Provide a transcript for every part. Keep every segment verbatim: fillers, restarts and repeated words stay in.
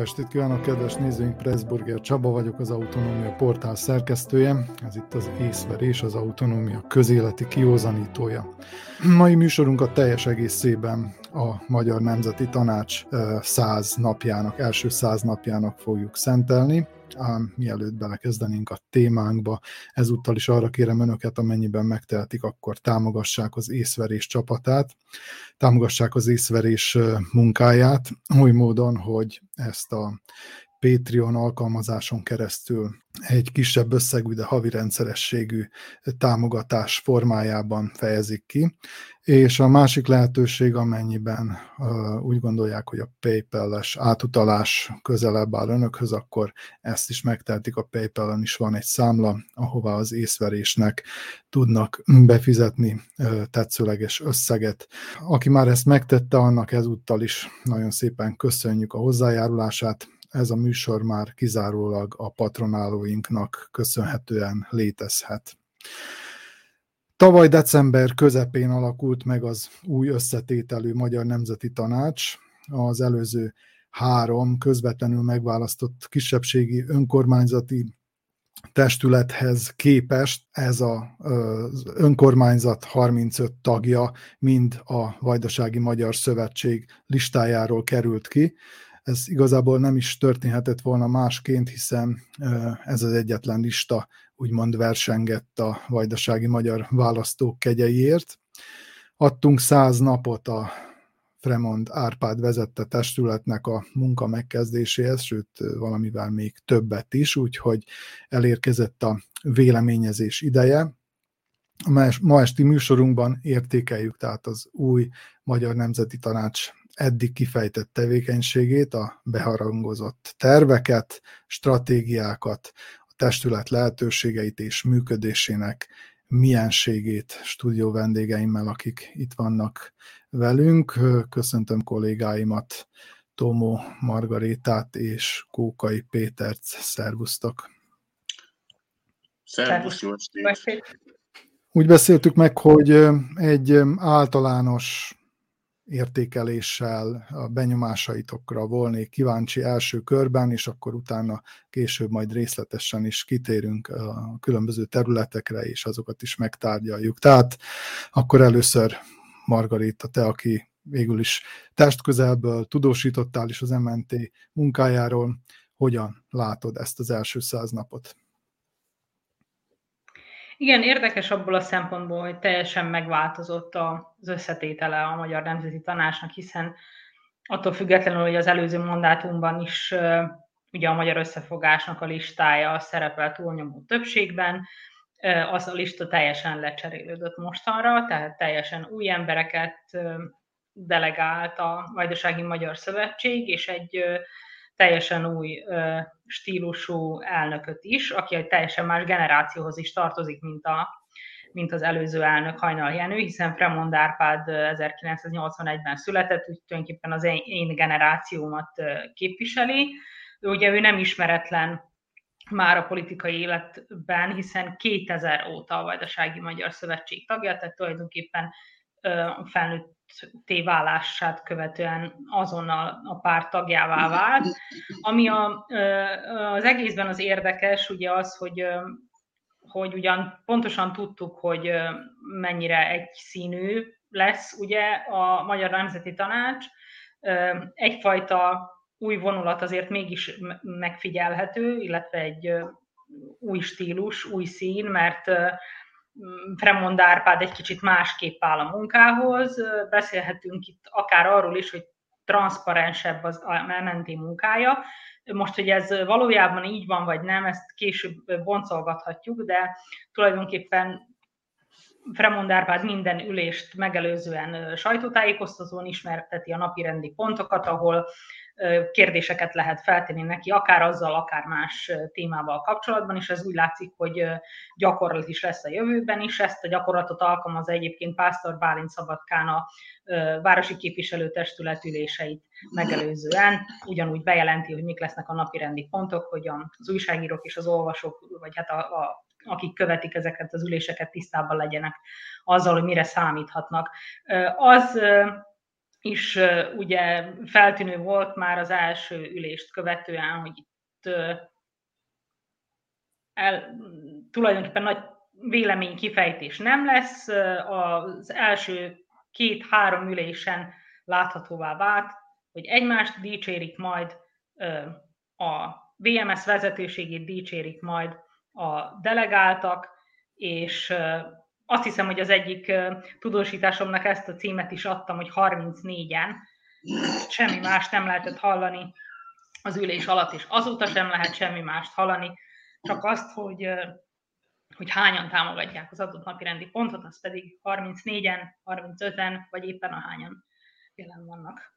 Jó estét kívánok, kedves nézőink! Pressburger Csaba vagyok, az Autonomia Portál szerkesztője. Ez itt az észverés, az autonómia közéleti kihozanítója. Mai műsorunk a teljes egészében a Magyar Nemzeti Tanács száz napjának, első száz napjának fogjuk szentelni. Ám mielőtt belekezdenénk a témánkba, ezúttal is arra kérem önöket, amennyiben megtehetik, akkor támogassák az észverés csapatát, támogassák az észverés munkáját, oly módon, hogy ezt a Patreon alkalmazáson keresztül egy kisebb összegű, de havi rendszerességű támogatás formájában fejezik ki, és a másik lehetőség, amennyiben uh, úgy gondolják, hogy a PayPal-es átutalás közelebb áll önökhöz, akkor ezt is megtehetik, a PayPal-en is van egy számla, ahová az észverésnek tudnak befizetni uh, tetszőleges összeget. Aki már ezt megtette, annak ezúttal is nagyon szépen köszönjük a hozzájárulását. Ez a műsor már kizárólag a patronálóinknak köszönhetően létezhet. Tavaly december közepén alakult meg az új összetételű Magyar Nemzeti Tanács. Az előző három közvetlenül megválasztott kisebbségi önkormányzati testülethez képest ez az önkormányzat harmincöt tagja mind a Vajdasági Magyar Szövetség listájáról került ki. Ez igazából nem is történhetett volna másként, hiszen ez az egyetlen lista úgymond versengett a vajdasági magyar választók kegyeiért. Adtunk száz napot a Fremond Árpád vezette testületnek a munka megkezdéséhez, sőt valamivel még többet is, úgyhogy elérkezett a véleményezés ideje. A ma esti műsorunkban értékeljük tehát az új Magyar Nemzeti Tanács eddig kifejtett tevékenységét, a beharangozott terveket, stratégiákat, a testület lehetőségeit és működésének mienségét stúdió vendégeimmel, akik itt vannak velünk. Köszöntöm kollégáimat, Tómó Margarétát és Kókai Pétert. Szervusztok! Szervusz, jó estét! Úgy beszéltük meg, hogy egy általános értékeléssel a benyomásaitokra volnék kíváncsi első körben, és akkor utána később majd részletesen is kitérünk a különböző területekre, és azokat is megtárgyaljuk. Tehát akkor először, Margarita, te, aki végül is testközelből tudósítottál is az em en té munkájáról, hogyan látod ezt az első száz napot? Igen, érdekes abból a szempontból, hogy teljesen megváltozott az összetétele a Magyar Nemzeti Tanácsnak, hiszen attól függetlenül, hogy az előző mandátumban is ugye a magyar összefogásnak a listája szerepel túlnyomó többségben, az a lista teljesen lecserélődött mostanra, tehát teljesen új embereket delegált a Vajdasági Magyar Szövetség, és egy teljesen új ö, stílusú elnököt is, aki egy teljesen más generációhoz is tartozik, mint, a, mint az előző elnök, Hajnal Jenő, hiszen Fremond Árpád ezerkilencszáznyolcvanegyben született, úgy tulajdonképpen az én, én generációmat képviseli. Ugye ő nem ismeretlen már a politikai életben, hiszen kétezer óta a Vajdasági Magyar Szövetség tagja, tehát tulajdonképpen a felnőtt téválását követően azonnal a párt tagjává vált. Ami a, az egészben az érdekes, ugye az, hogy, hogy ugyan pontosan tudtuk, hogy mennyire egyszínű lesz ugye a Magyar Nemzeti Tanács, egyfajta új vonulat azért mégis megfigyelhető, illetve egy új stílus, új szín, mert Fremond Árpád egy kicsit másképp áll a munkához, beszélhetünk itt akár arról is, hogy transzparensebb az em en té munkája. Most, hogy ez valójában így van vagy nem, ezt később boncolgathatjuk, de tulajdonképpen Fremond Árpád minden ülést megelőzően sajtótájékoztatón ismerteti a napirendi pontokat, ahol kérdéseket lehet feltenni neki, akár azzal, akár más témával kapcsolatban, és ez úgy látszik, hogy gyakorlat is lesz a jövőben is. Ezt a gyakorlatot alkalmazza egyébként Pásztor Bálint Szabadkán a városi képviselőtestület üléseit megelőzően. Ugyanúgy bejelenti, hogy mik lesznek a napirendi pontok, hogy az újságírók és az olvasók, vagy hát a, a akik követik ezeket az üléseket, tisztában legyenek azzal, hogy mire számíthatnak. Az is ugye feltűnő volt már az első ülést követően, hogy itt el, tulajdonképpen nagy véleménykifejtés nem lesz. Az első két-három ülésen láthatóvá vált, hogy egymást dicsérik majd, a vé em es vezetőségét dicsérik majd a delegáltak, és azt hiszem, hogy az egyik tudósításomnak ezt a címet is adtam, hogy harmincnégyen, semmi más nem lehetett hallani az ülés alatt, és azóta sem lehet semmi mást hallani, csak azt, hogy, hogy hányan támogatják az adott napirendi pontot, az pedig harmincnégyen, harmincöten, vagy éppen ahányan jelen vannak.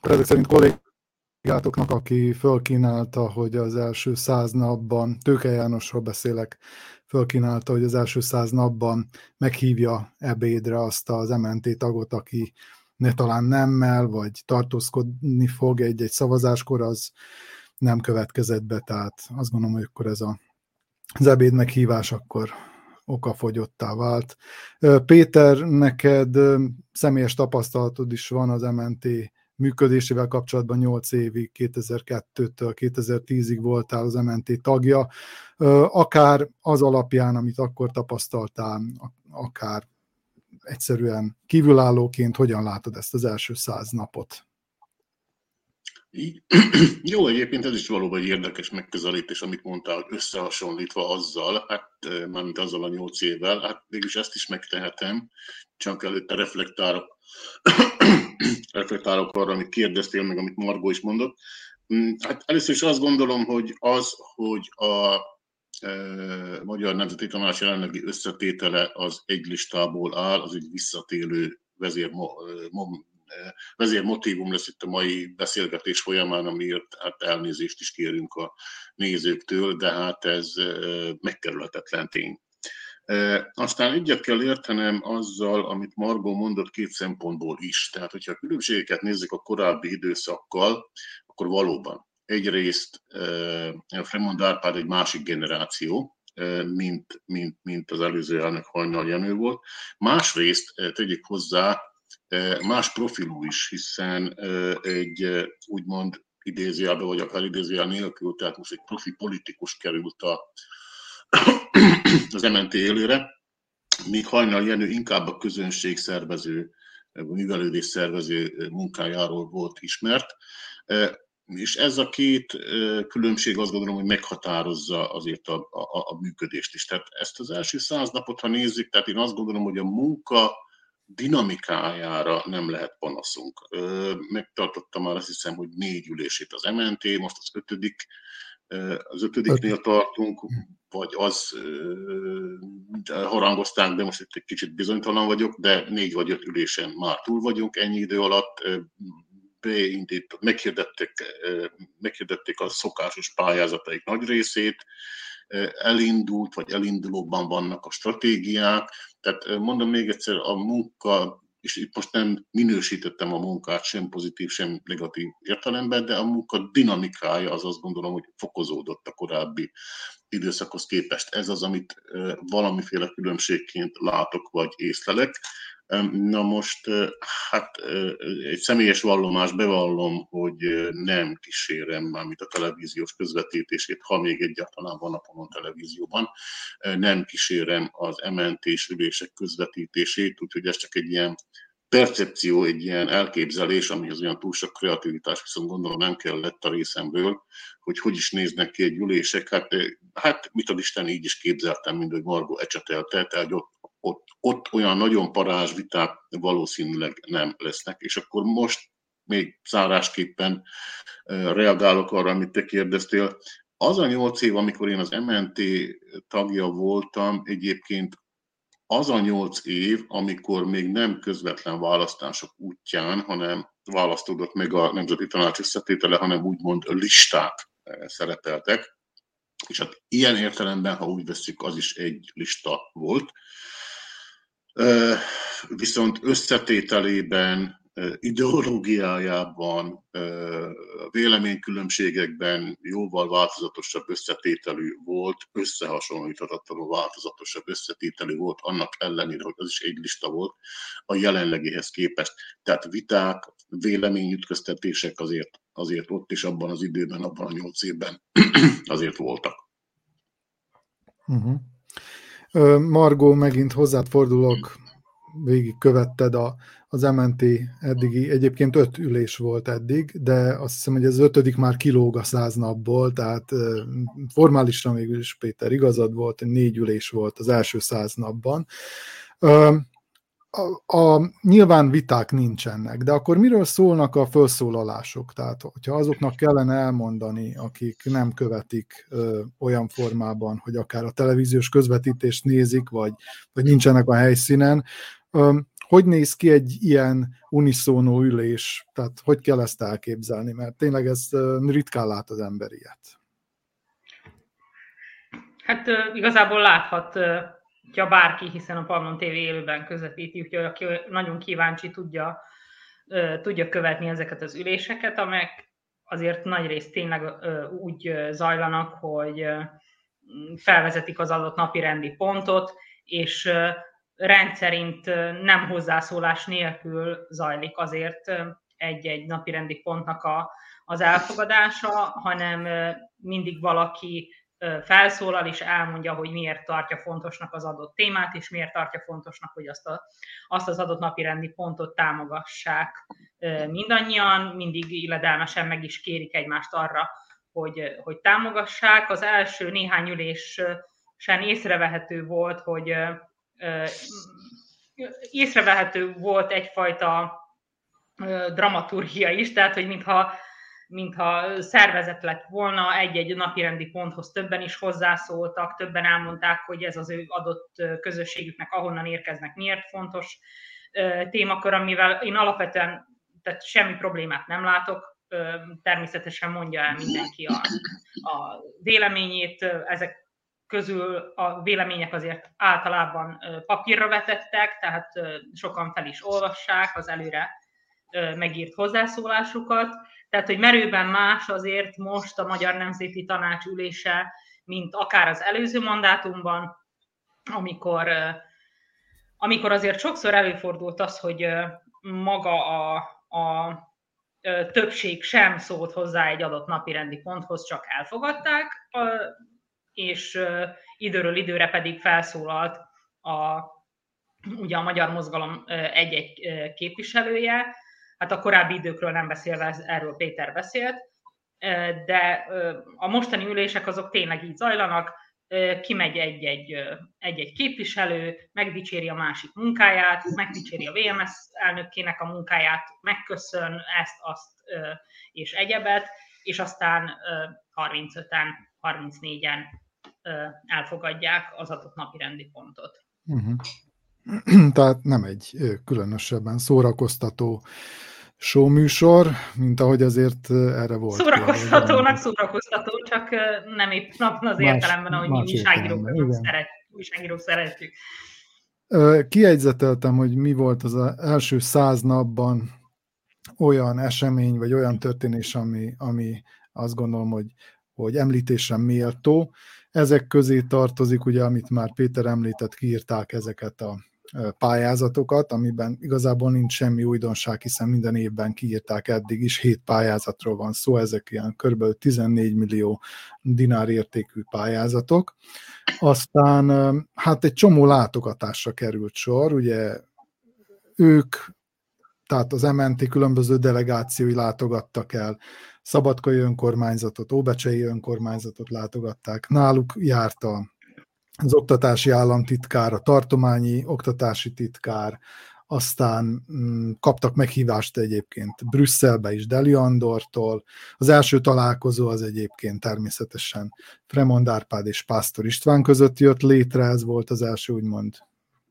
Ezek szerint kollégátoknak, aki fölkínálta, hogy az első száz napban, Tőke Jánosról beszélek, fölkínálta, hogy az első száz napban meghívja ebédre azt az em en té tagot, aki ne talán nemmel, vagy tartózkodni fog egy-egy szavazáskor, az nem következett be, tehát azt gondolom, hogy akkor ez a, az ebéd meghívás akkor okafogyottá vált. Péter, neked személyes tapasztalatod is van az em en té működésével kapcsolatban, nyolc évig, kétezer-kettőtől kétezer-tízig voltál az em en té tagja, akár az alapján, amit akkor tapasztaltál, akár egyszerűen kívülállóként, hogyan látod ezt az első száz napot? Jó, egyébként ez is valóban egy érdekes megközelítés, amit mondtál, összehasonlítva azzal, hát mármint azzal a nyolc évvel, hát mégis ezt is megtehetem, csak előtte reflektálok, reflektálok arra, amit kérdeztél, meg amit Margó is mondott. Hát először is azt gondolom, hogy az, hogy a Magyar Nemzeti Tanács jelenlegi összetétele az egy listából áll, az egy visszatérő vezér, vezérmotívum lesz itt a mai beszélgetés folyamán, amiért hát elnézést is kérünk a nézőktől, de hát ez megkerülhetetlen tény. Aztán egyet kell értenem azzal, amit Margó mondott két szempontból is. Tehát, hogyha a különbségeket nézzük a korábbi időszakkal, akkor valóban. Egyrészt Fremond Árpád egy másik generáció, mint, mint, mint az előző elnök Hajnal Jenő volt. Másrészt tegyük hozzá, más profilú is, hiszen egy úgymond idézőjelbe, vagy akár idézőjel nélkül, tehát most egy profi politikus került a, az em en té élére, míg Hajnal Jenő inkább a közönségszervező, művelődésszervező munkájáról volt ismert. És ez a két különbség azt gondolom, hogy meghatározza azért a, a, a működést is. Tehát ezt az első száz napot, ha nézzük, tehát én azt gondolom, hogy a munka dinamikájára nem lehet panaszunk. Megtartottam már, azt hiszem, hogy négy ülését az em en té, most az ötödik, az ötödiknél tartunk, vagy az harangozták, de most itt egy kicsit bizonytalan vagyok, de négy vagy öt ülésen már túl vagyunk ennyi idő alatt. Beindít, meghirdették, meghirdették a szokásos pályázataik nagy részét, elindult, vagy elindulóban vannak a stratégiák. Tehát mondom még egyszer, a munka, és itt most nem minősítettem a munkát sem pozitív, sem negatív értelemben, de a munka dinamikája az azt gondolom, hogy fokozódott a korábbi időszakhoz képest. Ez az, amit valamiféle különbségként látok, vagy észlelek. Na most, hát egy személyes vallomás, bevallom, hogy nem kísérem már, mint a televíziós közvetítését, ha még egyáltalán van a Pannón televízióban, nem kísérem az em en té-s ülések közvetítését, úgyhogy ez csak egy ilyen percepció, egy ilyen elképzelés, amihez olyan túl sok kreativitás, viszont gondolom nem kellett a részemről, hogy hogy is néznek ki egy ülések. Hát, hát mit ad Isten, így is képzeltem, mint hogy Margó ecsetelte, tehát ott Ott, ott olyan nagyon parázs viták valószínűleg nem lesznek. És akkor most még zárásképpen reagálok arra, amit te kérdeztél. Az a nyolc év, amikor én az em en té tagja voltam, egyébként az a nyolc év, amikor még nem közvetlen választások útján, hanem választódott meg a Nemzeti Tanács összetétele, hanem úgymond listák szerepeltek. És hát ilyen értelemben, ha úgy veszük, az is egy lista volt. Viszont összetételében ideológiájában, véleménykülönbségekben jóval változatosabb összetételű volt, összehasonlíthatatlanul változatosabb összetételű volt, annak ellenére, hogy az is egy lista volt a jelenlegihez képest. Tehát viták, véleményütköztetések azért, azért ott és abban az időben, abban a nyolc évben azért voltak. Uh-huh. Margó, megint hozzád fordulok. Végigkövetted a, az em en té eddigi, egyébként öt ülés volt eddig, de azt hiszem, hogy az ötödik már kilóg a száz napból, tehát formálisan mégis, Péter, igazad volt, négy ülés volt az első száz napban. A, a, nyilván viták nincsenek, de akkor miről szólnak a felszólalások? Tehát, hogyha azoknak kellene elmondani, akik nem követik ö, olyan formában, hogy akár a televíziós közvetítést nézik, vagy, vagy nincsenek a helyszínen, ö, hogy néz ki egy ilyen uniszónó ülés? Tehát, hogy kell ezt elképzelni? Mert tényleg ez ö, ritkán lát az ember ilyet. Hát ö, igazából láthat... Ö... Ja, bárki, hiszen a Pavlon tévé élőben közvetíti, úgyhogy aki nagyon kíváncsi tudja, tudja követni ezeket az üléseket, amelyek azért nagyrészt tényleg úgy zajlanak, hogy felvezetik az adott napi rendi pontot, és rendszerint nem hozzászólás nélkül zajlik azért egy-egy napi rendi pontnak a, az elfogadása, hanem mindig valaki felszólal és elmondja, hogy miért tartja fontosnak az adott témát, és miért tartja fontosnak, hogy azt, a, azt az adott napirendi pontot támogassák mindannyian, mindig illedelmesen meg is kérik egymást arra, hogy, hogy támogassák. Az első néhány ülésen észrevehető volt, hogy észrevehető volt egyfajta dramaturgia is, tehát, hogy mintha mintha szervezet lett volna, egy-egy napirendi ponthoz többen is hozzászóltak, többen elmondták, hogy ez az ő adott közösségüknek, ahonnan érkeznek, miért fontos témakör, amivel én alapvetően tehát semmi problémát nem látok, természetesen mondja el mindenki a, a véleményét, ezek közül a vélemények azért általában papírra vetettek, tehát sokan fel is olvassák az előre megírt hozzászólásukat, tehát, hogy merőben más azért most a Magyar Nemzeti Tanács ülése, mint akár az előző mandátumban, amikor, amikor azért sokszor előfordult az, hogy maga a, a többség sem szólt hozzá egy adott napirendi ponthoz, csak elfogadták, és időről időre pedig felszólalt a, ugye a magyar mozgalom egy-egy képviselője. Hát a korábbi időkről nem beszélve, erről Péter beszélt, de a mostani ülések azok tényleg így zajlanak, kimegy egy-egy, egy-egy képviselő, megdicséri a másik munkáját, megdicséri a vé em es elnökének a munkáját, megköszön ezt, azt és egyebet, és aztán harmincöten, harmincnégyen elfogadják az adott napirendi pontot. Uh-huh. Tehát nem egy különösebben szórakoztató showműsor, mint ahogy azért erre volt. Szórakoztatónak szórakoztató, csak nem épp napon az más, értelemben, ahogy mi újságírók szeret, újságírók szeretjük. Kijegyzeteltem, hogy mi volt az első száz napban olyan esemény, vagy olyan történés, ami, ami azt gondolom, hogy, hogy említésre méltó. Ezek közé tartozik, ugye, amit már Péter említett, kiírták ezeket a pályázatokat, amiben igazából nincs semmi újdonság, hiszen minden évben kiírták eddig is, hét pályázatról van szó, ezek ilyen kb. tizennégy millió dinár értékű pályázatok. Aztán hát egy csomó látogatásra került sor, ugye ők, tehát az em en té különböző delegációi látogattak el, Szabadkai önkormányzatot, Óbecsei önkormányzatot látogatták. Náluk járt az oktatási államtitkár, a tartományi oktatási titkár, aztán kaptak meghívást egyébként Brüsszelbe is Deli Andortól. Az első találkozó az egyébként természetesen Fremond Árpád és Pásztor István között jött létre, ez volt az első úgymond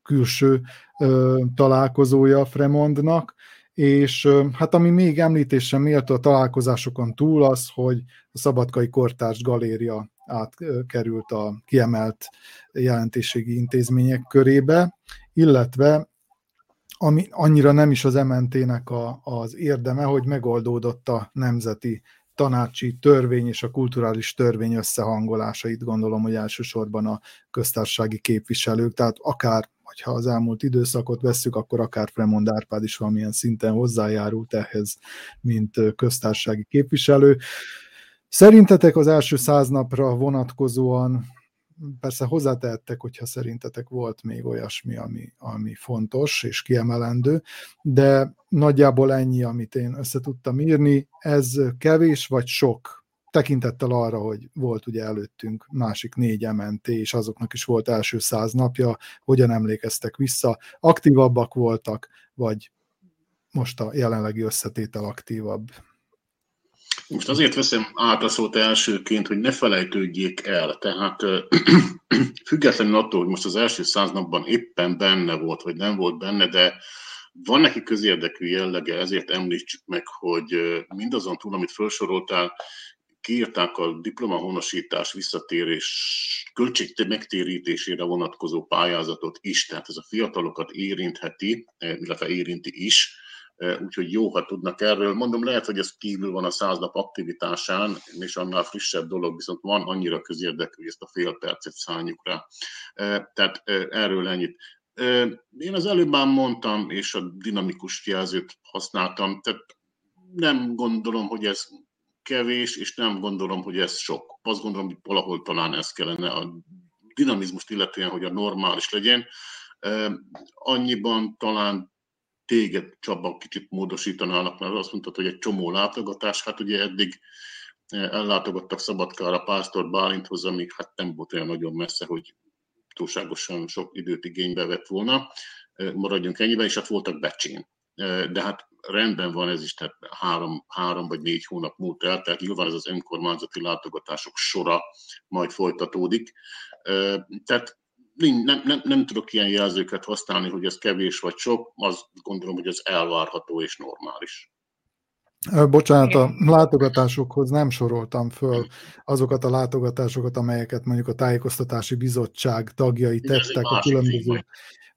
külső ö, találkozója Fremondnak, és hát ami még említésre méltó a találkozásokon túl az, hogy a Szabadkai Kortárs Galéria átkerült a kiemelt jelentőségi intézmények körébe, illetve ami annyira nem is az em en té-nek a, az érdeme, hogy megoldódott a nemzeti tanácsi törvény és a kulturális törvény összehangolása. Itt gondolom, hogy elsősorban a köztársasági képviselők, tehát akár, hogyha az elmúlt időszakot vesszük, akkor akár Fremond Árpád is valamilyen szinten hozzájárult ehhez, mint köztársasági képviselő. Szerintetek az első száz napra vonatkozóan, persze hozzátehettek, hogyha szerintetek volt még olyasmi, ami, ami fontos és kiemelendő, de nagyjából ennyi, amit én össze tudtam írni, ez kevés vagy sok? Tekintettel arra, hogy volt ugye előttünk másik négy em en té, és azoknak is volt első száz napja, hogyan emlékeztek vissza, aktívabbak voltak, vagy most a jelenlegi összetétel aktívabb? Most azért veszem át a szót elsőként, hogy ne felejtődjék el, tehát függetlenül attól, hogy most az első száz napban éppen benne volt, vagy nem volt benne, de van neki közérdekű jellege, ezért említsük meg, hogy mindazon túl, amit felsoroltál, kiírták a diplomahonosítás visszatérés költség megtérítésére vonatkozó pályázatot is, tehát ez a fiatalokat érintheti, illetve érinti is, úgyhogy jó, ha tudnak erről. Mondom, lehet, hogy ez kívül van a száz nap aktivitásán, és annál frissebb dolog, viszont van annyira közérdekű, hogy ezt a fél percet szálljuk rá. Tehát erről ennyit. Én az előbb már mondtam, és a dinamikus jelzőt használtam, tehát nem gondolom, hogy ez kevés, és nem gondolom, hogy ez sok. Azt gondolom, hogy valahol talán ez kellene a dinamizmust illetően, hogy a normális legyen. Annyiban talán téged, Csaba, kicsit módosítanának, mert azt mondtad, hogy egy csomó látogatás, hát ugye eddig ellátogattak Szabadkára Pásztor Bálinthoz, ami hát nem volt olyan nagyon messze, hogy túlságosan sok időt igénybe vett volna. Maradjunk ennyiben, és hát voltak Becsén. De hát rendben van ez is, tehát három, három vagy négy hónap múlt el, tehát nyilván ez az önkormányzati látogatások sora majd folytatódik. Tehát nem, nem, nem tudok ilyen jelzőket használni, hogy ez kevés vagy sok, azt gondolom, hogy ez elvárható és normális. Bocsánat, a látogatásokhoz nem soroltam föl azokat a látogatásokat, amelyeket mondjuk a tájékoztatási bizottság tagjai tettek a különböző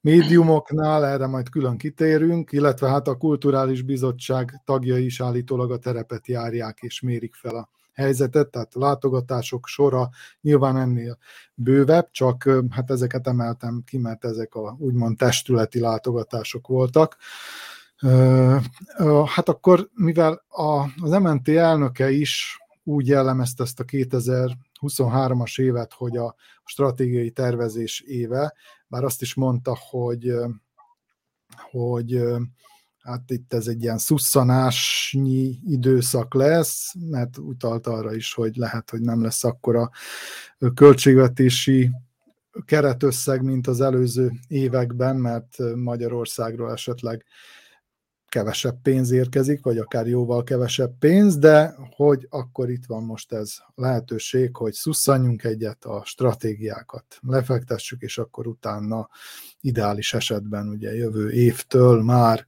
médiumoknál, erre majd külön kitérünk, illetve hát a kulturális bizottság tagjai is állítólag a terepet járják és mérik fel a helyzetet, tehát látogatások sora nyilván ennél bővebb, csak hát ezeket emeltem ki, mert ezek a úgymond testületi látogatások voltak. Hát akkor, mivel az em en té elnöke is úgy jellemezte ezt a kétezer-huszonhármas évet, hogy a stratégiai tervezés éve, bár azt is mondta, hogy, hogy hát itt ez egy ilyen szusszanásnyi időszak lesz, mert utalt arra is, hogy lehet, hogy nem lesz akkora költségvetési keretösszeg, mint az előző években, mert Magyarországról esetleg kevesebb pénz érkezik, vagy akár jóval kevesebb pénz, de hogy akkor itt van most ez lehetőség, hogy szusszanjunk egyet, a stratégiákat lefektessük, és akkor utána ideális esetben ugye jövő évtől már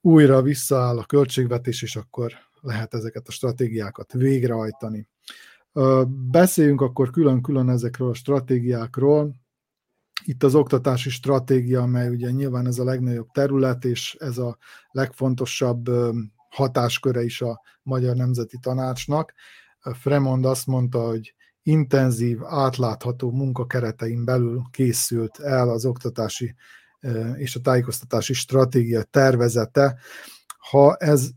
újra visszaáll a költségvetés, és akkor lehet ezeket a stratégiákat végrehajtani. Beszéljünk akkor külön-külön ezekről a stratégiákról. Itt az oktatási stratégia, amely ugye nyilván ez a legnagyobb terület, és ez a legfontosabb hatásköre is a Magyar Nemzeti Tanácsnak. Fremond azt mondta, hogy intenzív, átlátható munkakeretein belül készült el az oktatási és a tájékoztatási stratégia tervezete. Ha ez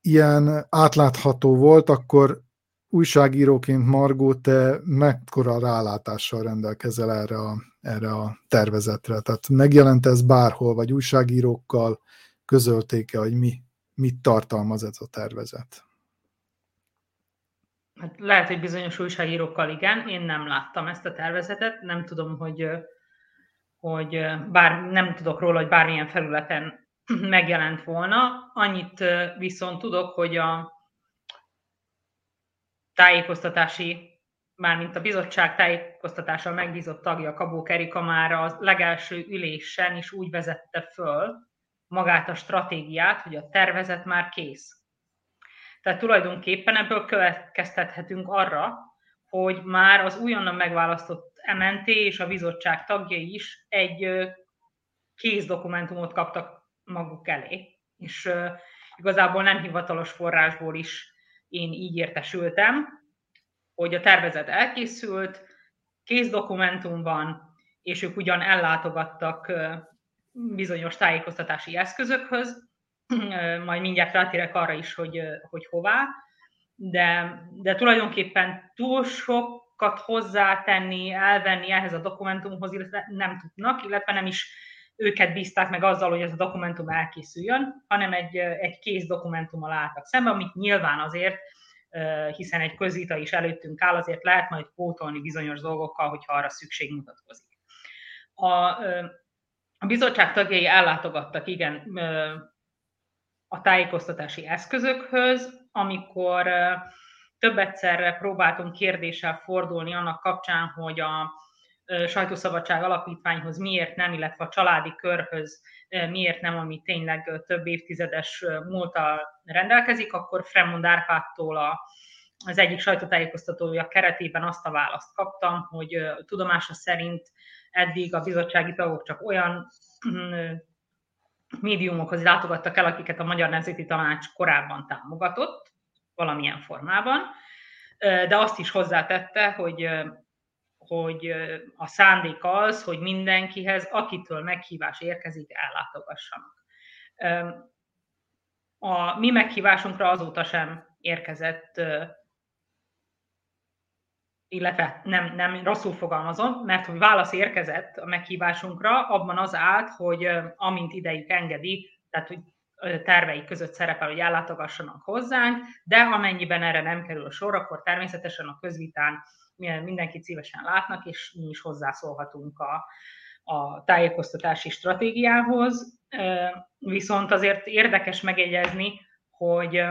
ilyen átlátható volt, akkor újságíróként, Margó, te mekkora rálátással rendelkezel erre a, erre a tervezetre? Tehát megjelent ez bárhol, vagy újságírókkal közölték-e, hogy mi, mit tartalmaz ez a tervezet? Hát lehet, hogy bizonyos újságírókkal igen, én nem láttam ezt a tervezetet, nem tudom, hogy, hogy bár, nem tudok róla, hogy bármilyen felületen megjelent volna. Annyit viszont tudok, hogy a tájékoztatási, mármint a bizottság tájékoztatással megbízott tagja, Kabók Erika már az legelső ülésen is úgy vezette föl magát a stratégiát, hogy a tervezet már kész. Tehát tulajdonképpen ebből következtethetünk arra, hogy már az újonnan megválasztott em en té és a bizottság tagjai is egy kész dokumentumot kaptak maguk elé. És uh, igazából nem hivatalos forrásból is én így értesültem, hogy a tervezet elkészült, kész dokumentum van, és ők ugyan ellátogattak uh, bizonyos tájékoztatási eszközökhöz, majd mindjárt rátérek arra is, hogy, hogy hová, de, de tulajdonképpen túl sokat hozzátenni, elvenni ehhez a dokumentumhoz, illetve nem tudnak, illetve nem is őket bízták meg azzal, hogy ez a dokumentum elkészüljön, hanem egy, egy kész dokumentummal álltak szembe, amit nyilván azért, hiszen egy közvita is előttünk áll, azért lehet majd pótolni bizonyos dolgokkal, hogyha arra szükség mutatkozik. A, a bizottság tagjai ellátogattak, igen, a tájékoztatási eszközökhöz, amikor több egyszerre próbáltunk kérdéssel fordulni annak kapcsán, hogy a Sajtószabadság Alapítványhoz miért nem, illetve a Családi Körhöz miért nem, ami tényleg több évtizedes múlttal rendelkezik, akkor Fremond Árpádtól az egyik sajtótájékoztatója keretében azt a választ kaptam, hogy tudomása szerint eddig a bizottsági tagok csak olyan médiumokhoz látogattak el, akiket a Magyar Nemzeti Tanács korábban támogatott, valamilyen formában, de azt is hozzátette, hogy, hogy a szándék az, hogy mindenkihez, akitől meghívás érkezik, ellátogassanak. A mi meghívásunkra azóta sem érkezett, illetve nem, nem rosszul fogalmazom, mert hogy válasz érkezett a meghívásunkra, abban az állt, hogy amint idejük engedi, tehát hogy terveik között szerepel, hogy ellátogassanak hozzánk, de amennyiben erre nem kerül a sor, akkor természetesen a közvitán mindenkit szívesen látnak, és mi is hozzászólhatunk a, a tájékoztatási stratégiához. Viszont azért érdekes megjegyezni, hogy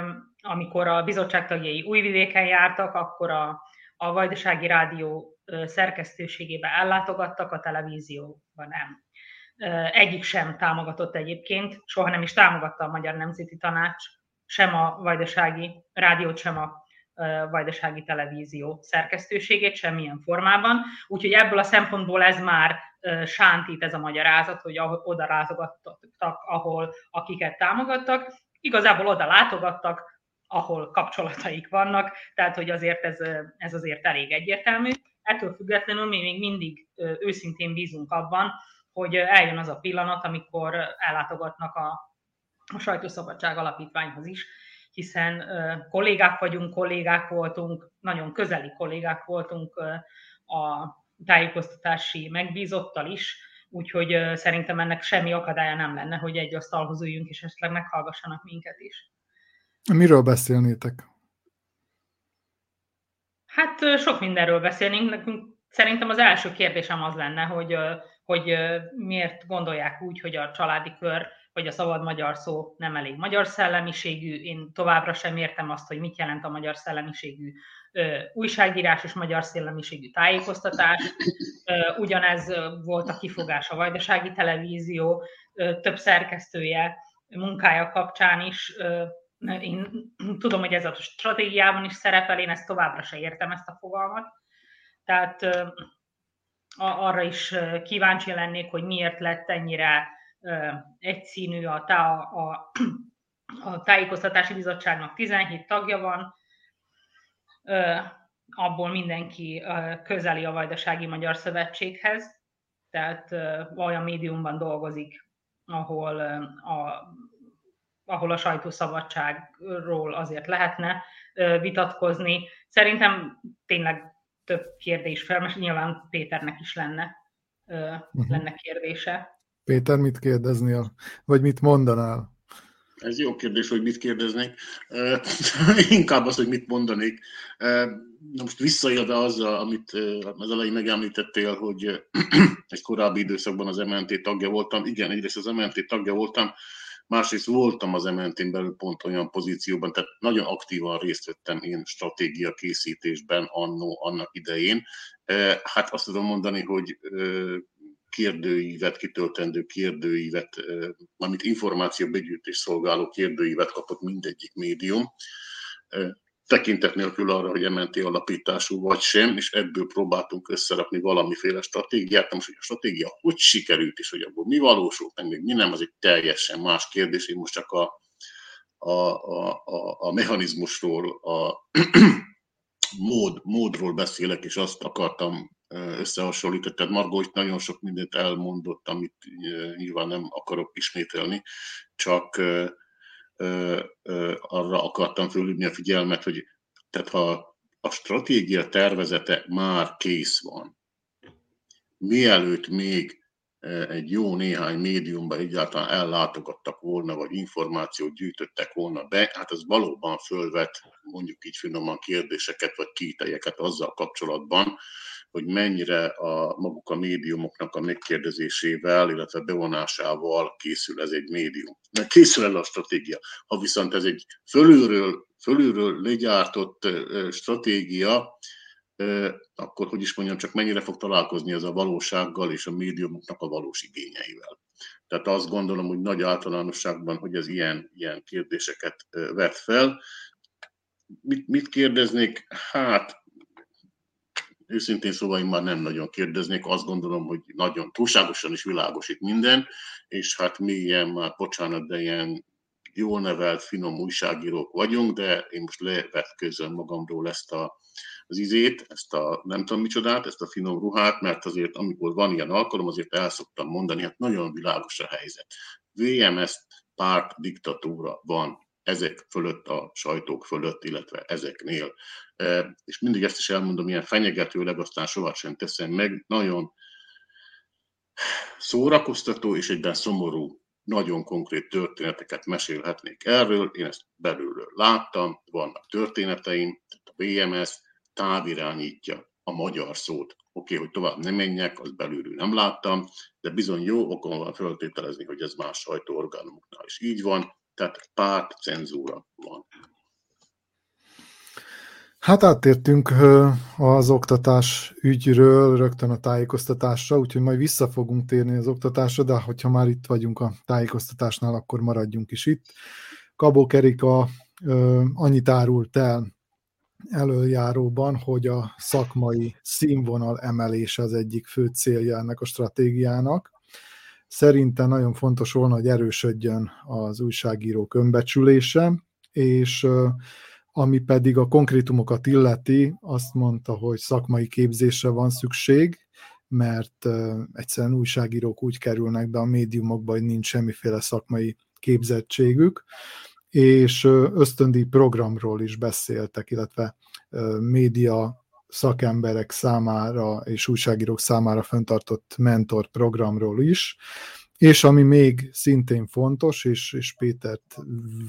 amikor a bizottság tagjai Újvidéken jártak, akkor a a Vajdasági Rádió szerkesztőségébe ellátogattak, a televízióban nem. Egyik sem támogatott egyébként, soha nem is támogatta a Magyar Nemzeti Tanács, sem a Vajdasági Rádiót, sem a Vajdasági Televízió szerkesztőségét, semmilyen formában. Úgyhogy ebből a szempontból ez már sántít, ez a magyarázat, hogy oda látogattak, ahol akiket támogattak. Igazából oda látogattak, ahol kapcsolataik vannak, tehát hogy azért ez, ez azért elég egyértelmű. Ettől függetlenül mi még mindig őszintén bízunk abban, hogy eljön az a pillanat, amikor ellátogatnak a, a Sajtószabadság Alapítványhoz is, hiszen kollégák vagyunk, kollégák voltunk, nagyon közeli kollégák voltunk a tájékoztatási megbízottal is, úgyhogy szerintem ennek semmi akadálya nem lenne, hogy egy asztalhoz üljünk, és esetleg meghallgassanak minket is. Miről beszélnétek? Hát sok mindenről beszélnénk. Nekünk szerintem az első kérdésem az lenne, hogy, hogy miért gondolják úgy, hogy a Családi Kör vagy a Szabad Magyar Szó nem elég magyar szellemiségű. Én továbbra sem értem azt, hogy mit jelent a magyar szellemiségű újságírás és magyar szellemiségű tájékoztatás. Ugyanez volt a kifogás a Vajdasági Televízió több szerkesztője munkája kapcsán is. Én tudom, hogy ez a stratégiában is szerepel, én ezt továbbra se értem, ezt a fogalmat. Tehát arra is kíváncsi lennék, hogy miért lett ennyire egyszínű a, tá- a, a tájékoztatási bizottságnak tizenhét tagja van, abból mindenki közeli a Vajdasági Magyar Szövetséghez, tehát olyan médiumban dolgozik, ahol a ahol a sajtószabadságról azért lehetne vitatkozni. Szerintem tényleg több kérdés fel, nyilván Péternek is lenne, lenne kérdése. Péter, mit kérdeznél? Vagy mit mondanál? Ez jó kérdés, hogy mit kérdeznék. Inkább az, hogy mit mondanék. Na most visszaélve azzal, amit az elején megemlítettél, hogy egy korábbi időszakban az em en té tagja voltam. Igen, egyrészt az em en té tagja voltam, másrészt voltam az em en té-n belül pont olyan pozícióban, tehát nagyon aktívan részt vettem én stratégia készítésben annó, annak idején. Hát azt tudom mondani, hogy kérdőívet, kitöltendő kérdőívet, amit információbegyűjtés szolgáló kérdőívet kapott mindegyik médium. tekintet nélkül arra, hogy em en té alapítású vagy sem, és ebből próbáltunk összerakni valamiféle stratégiát. Most, hogy a stratégia hogy sikerült, és hogy abból mi valósult, meg még mi nem, az egy teljesen más kérdés. Én most csak a, a, a, a, a mechanizmusról, a mód, módról beszélek, és azt akartam összehasonlítani. Tehát Margó itt nagyon sok mindent elmondott, amit nyilván nem akarok ismételni, csak arra akartam fölhívni a figyelmet, hogy tehát ha a stratégia tervezete már kész van, mielőtt még egy jó néhány médiumban egyáltalán ellátogattak volna, vagy információt gyűjtöttek volna be, hát ez valóban fölvet, mondjuk így finoman, kérdéseket vagy kételyeket azzal kapcsolatban, hogy mennyire a maguk a médiumoknak a megkérdezésével, illetve bevonásával készül ez egy médium. Mert készül el a stratégia. Ha viszont ez egy fölülről, fölülről legyártott stratégia, akkor, hogy is mondjam, csak mennyire fog találkozni ez a valósággal és a médiumoknak a valós igényeivel. Tehát azt gondolom, hogy nagy általánosságban, hogy ez ilyen, ilyen kérdéseket vet fel. Mit, mit kérdeznék? Hát, őszintén szóval én már nem nagyon kérdeznék, azt gondolom, hogy nagyon túlságosan is világosít minden, és hát mi ilyen már, bocsánat, de ilyen jól nevelt, finom újságírók vagyunk, de én most levetkőzöm magamról ezt a, az izét, ezt a nem tudom micsodát, ezt a finom ruhát, mert azért amikor van ilyen alkalom, azért el szoktam mondani, hát nagyon világos a helyzet. vé em es párt diktatúra van ezek fölött, a sajtók fölött, illetve ezeknél. És mindig ezt is elmondom, ilyen fenyegetőleg, aztán sohasem teszem meg, nagyon szórakoztató és egyben szomorú, nagyon konkrét történeteket mesélhetnék erről, én ezt belülről láttam, vannak történeteim, a bé em es távirányítja a magyar szót. Oké, okay, hogy tovább nem menjek, az belülről nem láttam, de bizony jó okon van feltételezni, hogy ez más sajtóorgánumoknál is így van, tehát párt cenzúra van. Hát áttértünk az oktatás ügyről rögtön a tájékoztatásra, úgyhogy majd vissza fogunk térni az oktatásra, de hogyha már itt vagyunk a tájékoztatásnál, akkor maradjunk is itt. Kabó Kerika annyit árult el elöljáróban, hogy a szakmai színvonal emelése az egyik fő célja ennek a stratégiának. Szerintem nagyon fontos volna, hogy erősödjön az újságírók önbecsülése, és ami pedig a konkrétumokat illeti, azt mondta, hogy szakmai képzésre van szükség, mert egyszerűen újságírók úgy kerülnek be a médiumokba, hogy nincs semmiféle szakmai képzettségük, és ösztöndíj programról is beszéltek, illetve média szakemberek számára és újságírók számára fenntartott mentor programról is, és ami még szintén fontos, és, és Pétert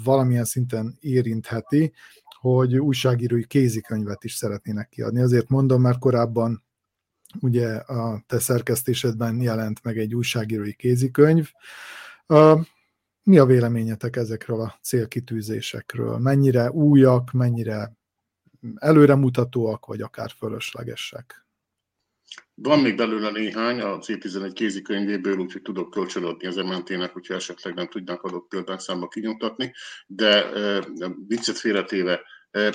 valamilyen szinten érintheti, hogy újságírói kézikönyvet is szeretnének kiadni. Azért mondom, mert korábban ugye a te szerkesztésedben jelent meg egy újságírói kézikönyv. Mi a véleményetek ezekről a célkitűzésekről? Mennyire újak, mennyire előremutatóak, vagy akár fölöslegesek? Van még belőle néhány a cé tizenegy kézikönyvéből, úgyhogy tudok kölcsönadni az em en té-nek, hogyha esetleg nem tudnánk adott példányszámba kinyomtatni, de e, viccet félretéve, e,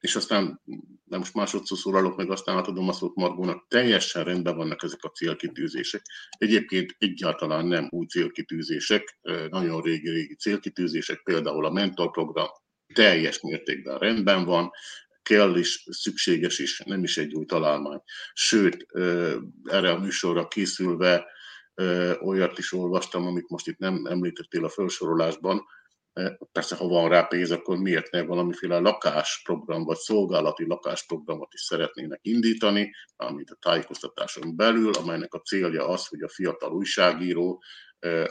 és aztán nem most másodszor szólalok, meg aztán átadom a szót Margónak, teljesen rendben vannak ezek a célkitűzések. Egyébként egyáltalán nem új célkitűzések, nagyon régi-régi célkitűzések, például a mentorprogram teljes mértékben rendben van, kell is, szükséges is, nem is egy új találmány. Sőt, erre a műsorra készülve olyat is olvastam, amit most itt nem említettél a felsorolásban. Persze, ha van rá pénz, akkor miért ne valamiféle lakásprogram, vagy szolgálati lakásprogramot is szeretnének indítani, amit a tájékoztatáson belül, amelynek a célja az, hogy a fiatal újságíró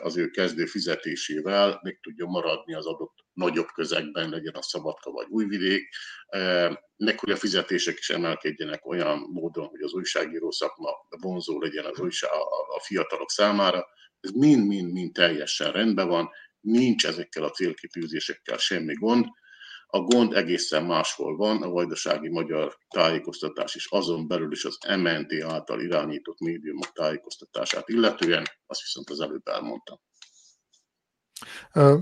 az ő kezdő fizetésével még tudja maradni az adott nagyobb közegben, legyen a Szabadka vagy Újvidék, meg hogy a fizetések is emelkedjenek olyan módon, hogy az újságíró szakma vonzó legyen az újság, a fiatalok számára. Ez mind-mind-mind teljesen rendben van, nincs ezekkel a célkitűzésekkel semmi gond. A gond egészen máshol van, a vajdasági magyar tájékoztatás is, azon belül is az em en té által irányított médiumok tájékoztatását illetően, azt viszont az előbb elmondtam.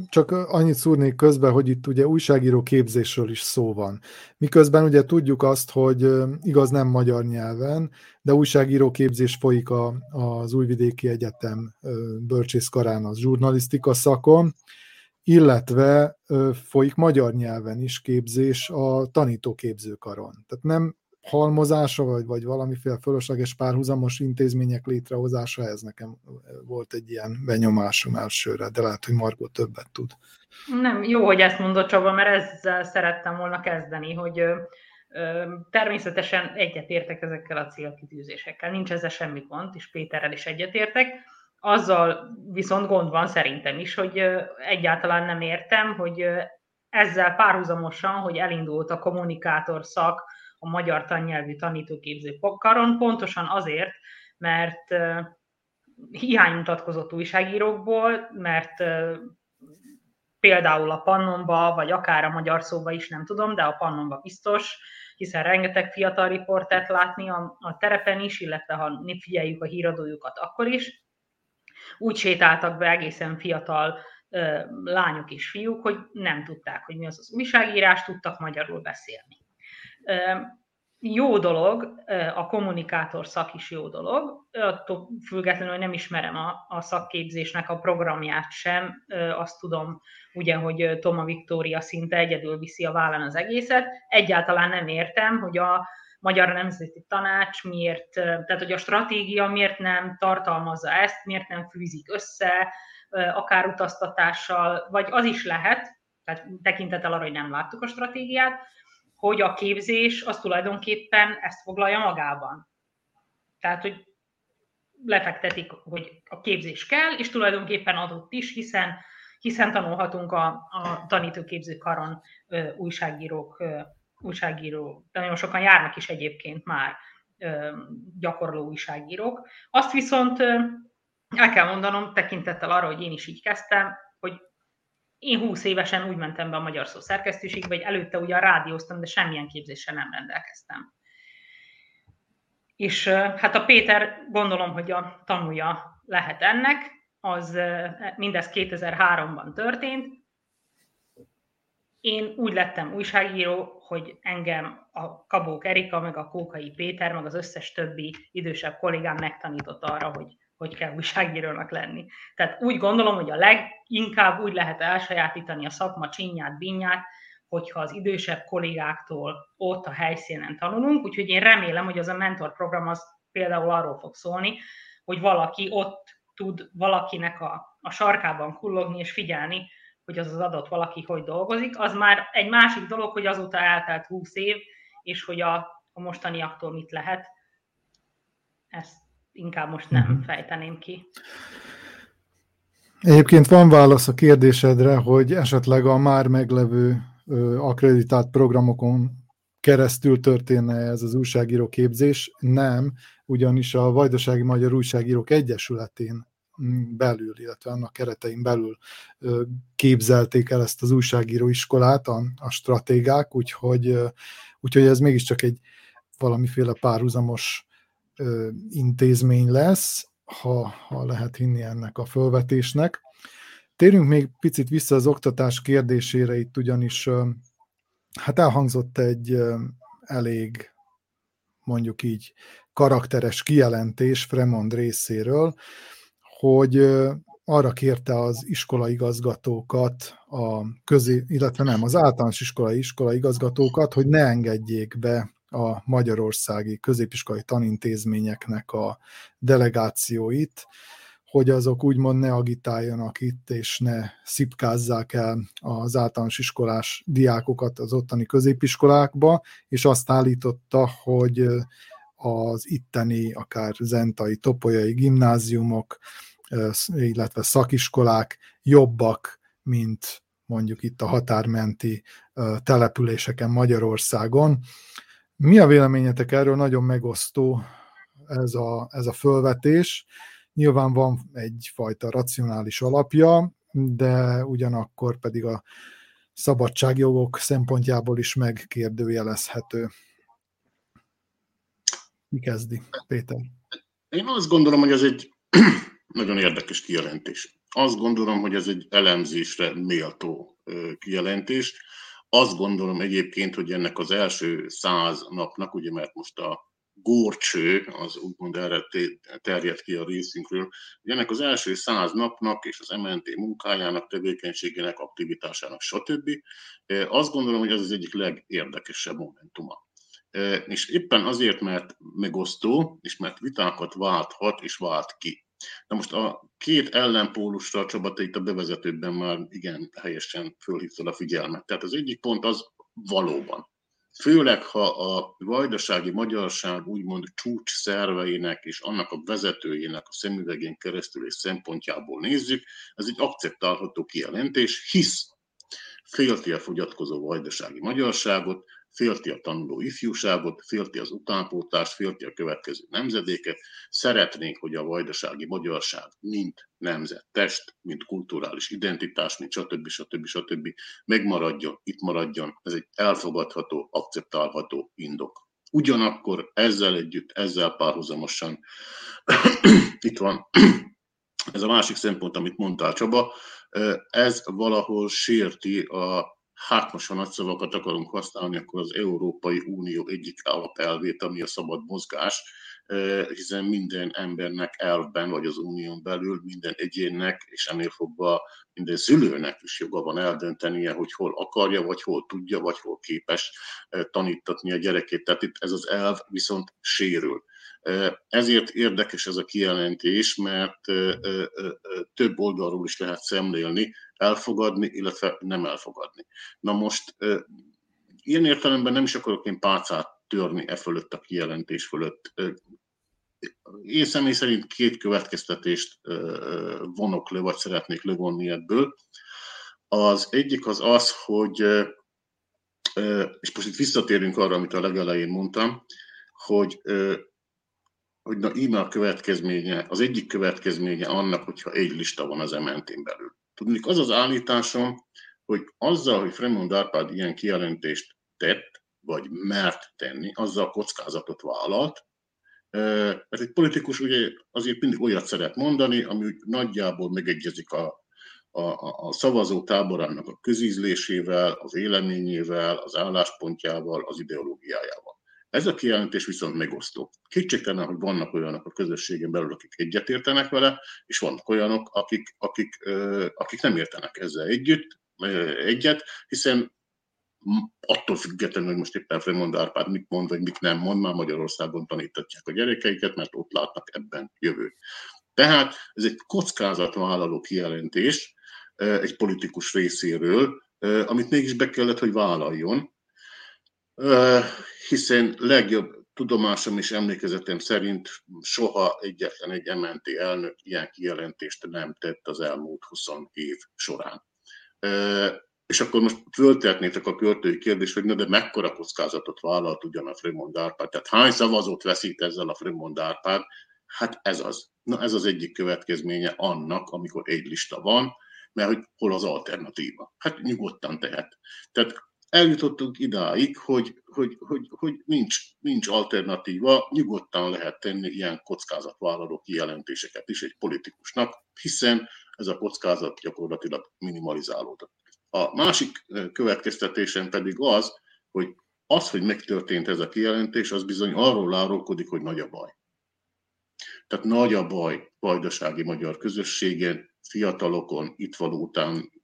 Csak annyit szúrnék közbe, hogy itt ugye újságíró képzésről is szó van. Miközben ugye tudjuk azt, hogy igaz nem magyar nyelven, de újságíró képzés folyik a, az Újvidéki Egyetem bölcsészkarán a zsurnalisztika szakon, illetve folyik magyar nyelven is képzés a tanítóképzőkaron. Tehát nem halmozása, vagy, vagy valamiféle fölösleges párhuzamos intézmények létrehozása, ez nekem volt egy ilyen benyomásom elsőre, de lehet, hogy Margó többet tud. Nem, jó, hogy ezt mondod, Csaba, mert ezzel szerettem volna kezdeni, hogy ö, ö, természetesen egyetértek ezekkel a célkitűzésekkel, nincs ezzel semmi gond, és Péterrel is egyetértek, azzal viszont gond van szerintem is, hogy ö, egyáltalán nem értem, hogy ö, ezzel párhuzamosan, hogy elindult a kommunikátor szak, a magyar tannyelvű tanítóképző karon, pontosan azért, mert uh, hiány mutatkozott újságírókból, mert uh, például a Pannonba, vagy akár a Magyar Szóba is, nem tudom, de a Pannonba biztos, hiszen rengeteg fiatal riportert látni a, a terepen is, illetve ha figyeljük a híradójukat, akkor is. Úgy sétáltak be egészen fiatal uh, lányok és fiúk, hogy nem tudták, hogy mi az az újságírás, tudtak magyarul beszélni. Jó dolog, a kommunikátor szak is jó dolog, attól függetlenül, hogy nem ismerem a, a szakképzésnek a programját sem, azt tudom, ugye, hogy Toma Viktória szinte egyedül viszi a vállán az egészet, egyáltalán nem értem, hogy a Magyar Nemzeti Tanács miért, tehát hogy a stratégia miért nem tartalmazza ezt, miért nem fűzik össze, akár utaztatással, vagy az is lehet, tehát tekintettel arra, hogy nem láttuk a stratégiát, hogy a képzés az tulajdonképpen ezt foglalja magában. Tehát, hogy lefektetik, hogy a képzés kell, és tulajdonképpen adott is, hiszen, hiszen tanulhatunk a, a tanítóképzőkaron ö, újságírók, ö, újságíró, de nagyon sokan járnak is egyébként már ö, gyakorló újságírók. Azt viszont ö, el kell mondanom, tekintettel arra, hogy én is így kezdtem, hogy én húsz évesen úgy mentem be a Magyar Szó szerkesztőségbe, vagy előtte ugyan rádióztam, de semmilyen képzéssel nem rendelkeztem. És hát a Péter, gondolom, hogy a tanulja lehet ennek, az mindez kétezer-háromban történt. Én úgy lettem újságíró, hogy engem a Kabók Erika, meg a Kókai Péter, meg az összes többi idősebb kollégám megtanított arra, hogy hogy kell újságírónak lenni. Tehát úgy gondolom, hogy a leginkább úgy lehet elsajátítani a szakma csinyát, bínyát, hogyha az idősebb kollégáktól ott a helyszínen tanulunk, úgyhogy én remélem, hogy az a mentorprogram az például arról fog szólni, hogy valaki ott tud valakinek a, a sarkában kullogni és figyelni, hogy az az adott valaki hogy dolgozik. Az már egy másik dolog, hogy azóta eltelt húsz év, és hogy a, a mostaniaktól mit lehet. Ezt inkább most nem fejteném ki. Egyébként van válasz a kérdésedre, hogy esetleg a már meglevő akkreditált programokon keresztül történne ez az újságíró képzés? Nem, ugyanis a Vajdasági Magyar Újságírók Egyesületén belül, illetve annak keretein belül képzelték el ezt az újságíróiskolát a, a stratégák, úgyhogy, úgyhogy ez mégiscsak egy valamiféle párhuzamos intézmény lesz, ha, ha lehet hinni ennek a fölvetésnek. Térjünk még picit vissza az oktatás kérdésére, itt ugyanis hát elhangzott egy elég, mondjuk így, karakteres kijelentés Fremond részéről, hogy arra kérte az iskolaigazgatókat, a közé, illetve nem, az általános iskolai iskolaigazgatókat, hogy ne engedjék be a magyarországi középiskolai tanintézményeknek a delegációit, hogy azok úgymond ne agitáljanak itt, és ne szipkázzák el az általános iskolás diákokat az ottani középiskolákba, és azt állította, hogy az itteni, akár zentai, topolyai gimnáziumok, illetve szakiskolák jobbak, mint mondjuk itt a határmenti településeken Magyarországon. Mi a véleményetek erről? Nagyon megosztó ez a, ez a fölvetés. Nyilván van egyfajta racionális alapja, de ugyanakkor pedig a szabadságjogok szempontjából is megkérdőjelezhető. Mi kezdi? Péter? Én azt gondolom, hogy ez egy nagyon érdekes kijelentés. Azt gondolom, hogy ez egy elemzésre méltó kijelentés. Azt gondolom egyébként, hogy ennek az első száz napnak, ugye mert most a górcső, az úgymond erre terjed ki a részünkről, hogy ennek az első száz napnak és az em en té munkájának, tevékenységének, aktivitásának, stb. Azt gondolom, hogy ez az egyik legérdekesebb momentuma. És éppen azért, mert megosztó, és mert vitákat válthat és vált ki. Na most a két ellenpólusra, Csaba, te itt a bevezetőben már igen helyesen fölhívtad a figyelmet. Tehát az egyik pont az valóban. Főleg, ha a vajdasági magyarság úgymond csúcs szerveinek és annak a vezetőjének a szemüvegén keresztül és szempontjából nézzük, ez egy akceptálható kijelentés, hisz félti a fogyatkozó vajdasági magyarságot, félti a tanuló ifjúságot, félti az utánpótlást, félti a következő nemzedéket. Szeretnénk, hogy a vajdasági magyarság, mint nemzettest, mint kulturális identitás, mint stb. stb. stb. megmaradjon, itt maradjon. Ez egy elfogadható, akceptálható indok. Ugyanakkor ezzel együtt, ezzel párhuzamosan itt van ez a másik szempont, amit mondtál, Csaba, ez valahol sérti a hát most, ha nagy szavakat akarunk használni, akkor az Európai Unió egyik alapelvét, ami a szabad mozgás, hiszen minden embernek elvben, vagy az unión belül, minden egyénnek, és ennél fogva minden szülőnek is joga van eldöntenie, hogy hol akarja, vagy hol tudja, vagy hol képes tanítatni a gyerekét. Tehát itt ez az elv viszont sérül. Ezért érdekes ez a kijelentés, mert több oldalról is lehet szemlélni, elfogadni, illetve nem elfogadni. Na most ilyen értelemben nem is akarok én pálcát törni e fölött a kijelentés fölött. Én személy szerint két következtetést vonok le, vagy szeretnék levonni ebből. Az egyik az az, hogy, és most itt visszatérünk arra, amit a legelején mondtam, hogy hogy na, íme a következménye, az egyik következménye annak, hogyha egy lista van az em en té-n belül. Tudnék, az az állításom, hogy azzal, hogy Fremond Árpád ilyen kijelentést tett, vagy mert tenni, azzal kockázatot vállalt, mert egy politikus ugye azért mindig olyat szeret mondani, ami úgy nagyjából megegyezik a, a, a szavazó táborának a közízlésével, a véleményével, az álláspontjával, az ideológiájával. Ez a kijelentés viszont megosztó. Kétségtelen, hogy vannak olyanok a közösségen belül, akik egyetértenek vele, és vannak olyanok, akik, akik, akik nem értenek ezzel együtt, egyet, hiszen attól függetlenül, hogy most éppen Fremond Árpád mit mond, vagy mit nem mond, már Magyarországon tanítatják a gyerekeiket, mert ott látnak ebben jövőt. Tehát ez egy kockázatvállaló kijelentés egy politikus részéről, amit mégis be kellett, hogy vállaljon, hiszen legjobb tudomásom és emlékezetem szerint soha egyetlen egy em en té elnök ilyen kijelentést nem tett az elmúlt húsz év során. És akkor most föltehetnétek a költői kérdést, hogy na de mekkora kockázatot vállalt ugyan a Fremond Árpád? Tehát hány szavazót veszít ezzel a Fremond Árpád? Hát ez az. Na ez az egyik következménye annak, amikor egy lista van, mert hogy hol az alternatíva? Hát nyugodtan tehet. Tehát eljutottunk idáig, hogy, hogy, hogy, hogy nincs, nincs alternatíva, nyugodtan lehet tenni ilyen kockázatvállaló kijelentéseket is egy politikusnak, hiszen ez a kockázat gyakorlatilag minimalizálódott. A másik következtetésem pedig az, hogy az, hogy megtörtént ez a kijelentés, az bizony arról árulkodik, hogy nagy a baj. Tehát nagy a baj vajdasági magyar közösségen, fiatalokon, itt való után,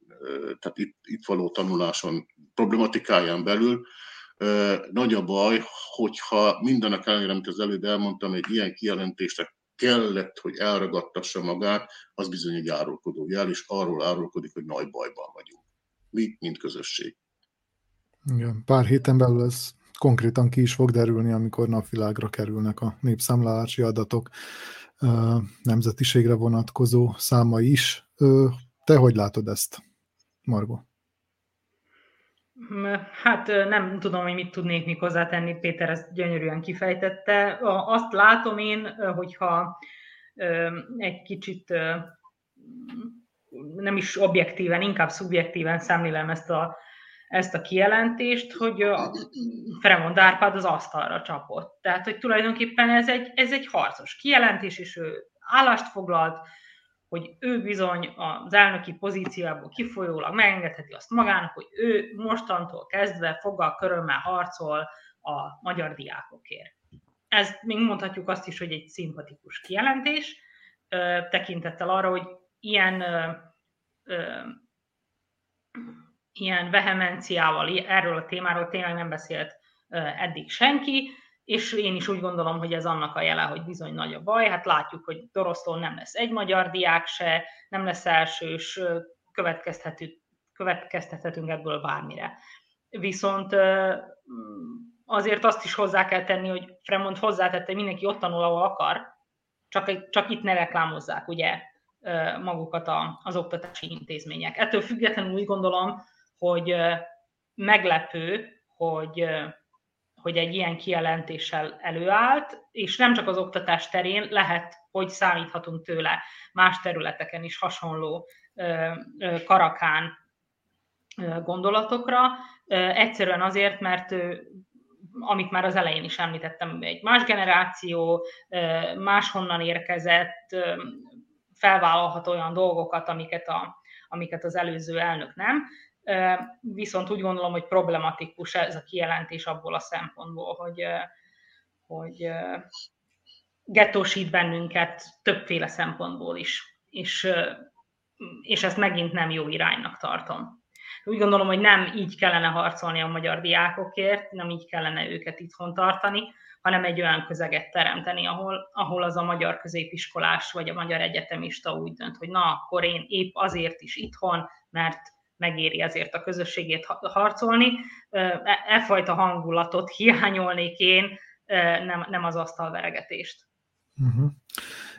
tehát itt, itt való tanuláson, problematikáján belül. Nagy a baj, hogyha mindenek ellenére, amit az előbb elmondtam, egy ilyen kijelentésre kellett, hogy elragadtassa magát, az bizony egy árulkodó jel, és arról árulkodik, hogy nagy bajban vagyunk. Mi, mint közösség. Igen, pár héten belül ez konkrétan ki is fog derülni, amikor napvilágra kerülnek a népszámlálási adatok nemzetiségre vonatkozó számai is. Te hogy látod ezt, Margó? Hát nem tudom, hogy mit tudnék még hozzátenni, Péter ezt gyönyörűen kifejtette. Azt látom én, hogyha egy kicsit nem is objektíven, inkább szubjektíven szemlélem ezt a, ezt a kijelentést, hogy Fremond Árpád az asztalra csapott. Tehát, hogy tulajdonképpen ez egy, ez egy harcos kijelentés, és ő állást foglalt, hogy ő bizony az elnöki pozíciából kifolyólag megengedheti azt magának, hogy ő mostantól kezdve foggal körömmel harcol a magyar diákokért. Ez még mondhatjuk azt is, hogy egy szimpatikus kijelentés, tekintettel arra, hogy ilyen, ilyen vehemenciával erről a témáról tényleg nem beszélt eddig senki, és én is úgy gondolom, hogy ez annak a jele, hogy bizony nagy a baj. Hát látjuk, hogy Dorosztón nem lesz egy magyar diák se, nem lesz elsős, következtethetünk ebből bármire. Viszont azért azt is hozzá kell tenni, hogy Fremond hozzátette, hogy mindenki ott tanul, ahol akar, csak, csak itt ne reklámozzák ugye, magukat az oktatási intézmények. Ettől függetlenül úgy gondolom, hogy meglepő, hogy... hogy egy ilyen kijelentéssel előállt, és nem csak az oktatás terén, lehet, hogy számíthatunk tőle más területeken is hasonló karakán gondolatokra. Egyszerűen azért, mert amit már az elején is említettem, egy más generáció, máshonnan érkezett, felvállalhat olyan dolgokat, amiket, a, amiket az előző elnök nem. Viszont úgy gondolom, hogy problematikus ez a kijelentés abból a szempontból, hogy, hogy gettósít bennünket többféle szempontból is, és, és ezt megint nem jó iránynak tartom. Úgy gondolom, hogy nem így kellene harcolni a magyar diákokért, nem így kellene őket itthon tartani, hanem egy olyan közeget teremteni, ahol, ahol az a magyar középiskolás vagy a magyar egyetemista úgy dönt, hogy na, akkor én épp azért is itthon, mert megéri azért a közösségét harcolni. E fajta hangulatot hiányolnék én, nem, nem az asztalveregetést. Uh-huh.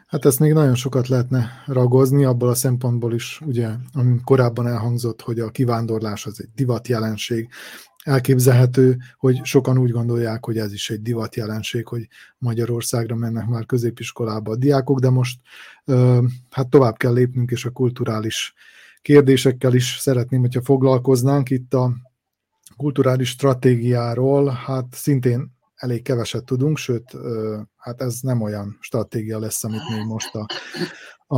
Hát ezt még nagyon sokat lehetne ragozni, abból a szempontból is, ugye, amint korábban elhangzott, hogy a kivándorlás az egy divatjelenség. Elképzelhető, hogy sokan úgy gondolják, hogy ez is egy divatjelenség, hogy Magyarországra mennek már középiskolába a diákok, de most hát tovább kell lépnünk, és a kulturális kérdésekkel is szeretném, hogyha foglalkoznánk. Itt a kulturális stratégiáról hát szintén elég keveset tudunk, sőt, hát ez nem olyan stratégia lesz, amit még most a,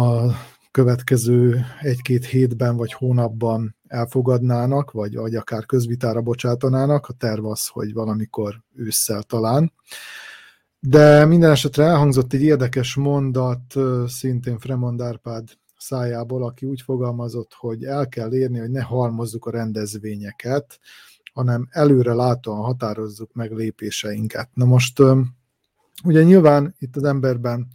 a következő egy-két hétben vagy hónapban elfogadnának, vagy, vagy akár közvitára bocsátanának. A terv az, hogy valamikor ősszel talán. De minden esetre elhangzott egy érdekes mondat, szintén Fremond Árpád szájából, aki úgy fogalmazott, hogy el kell érni, hogy ne halmozzuk a rendezvényeket, hanem előre látóan határozzuk meg lépéseinket. Na most ugye nyilván itt az emberben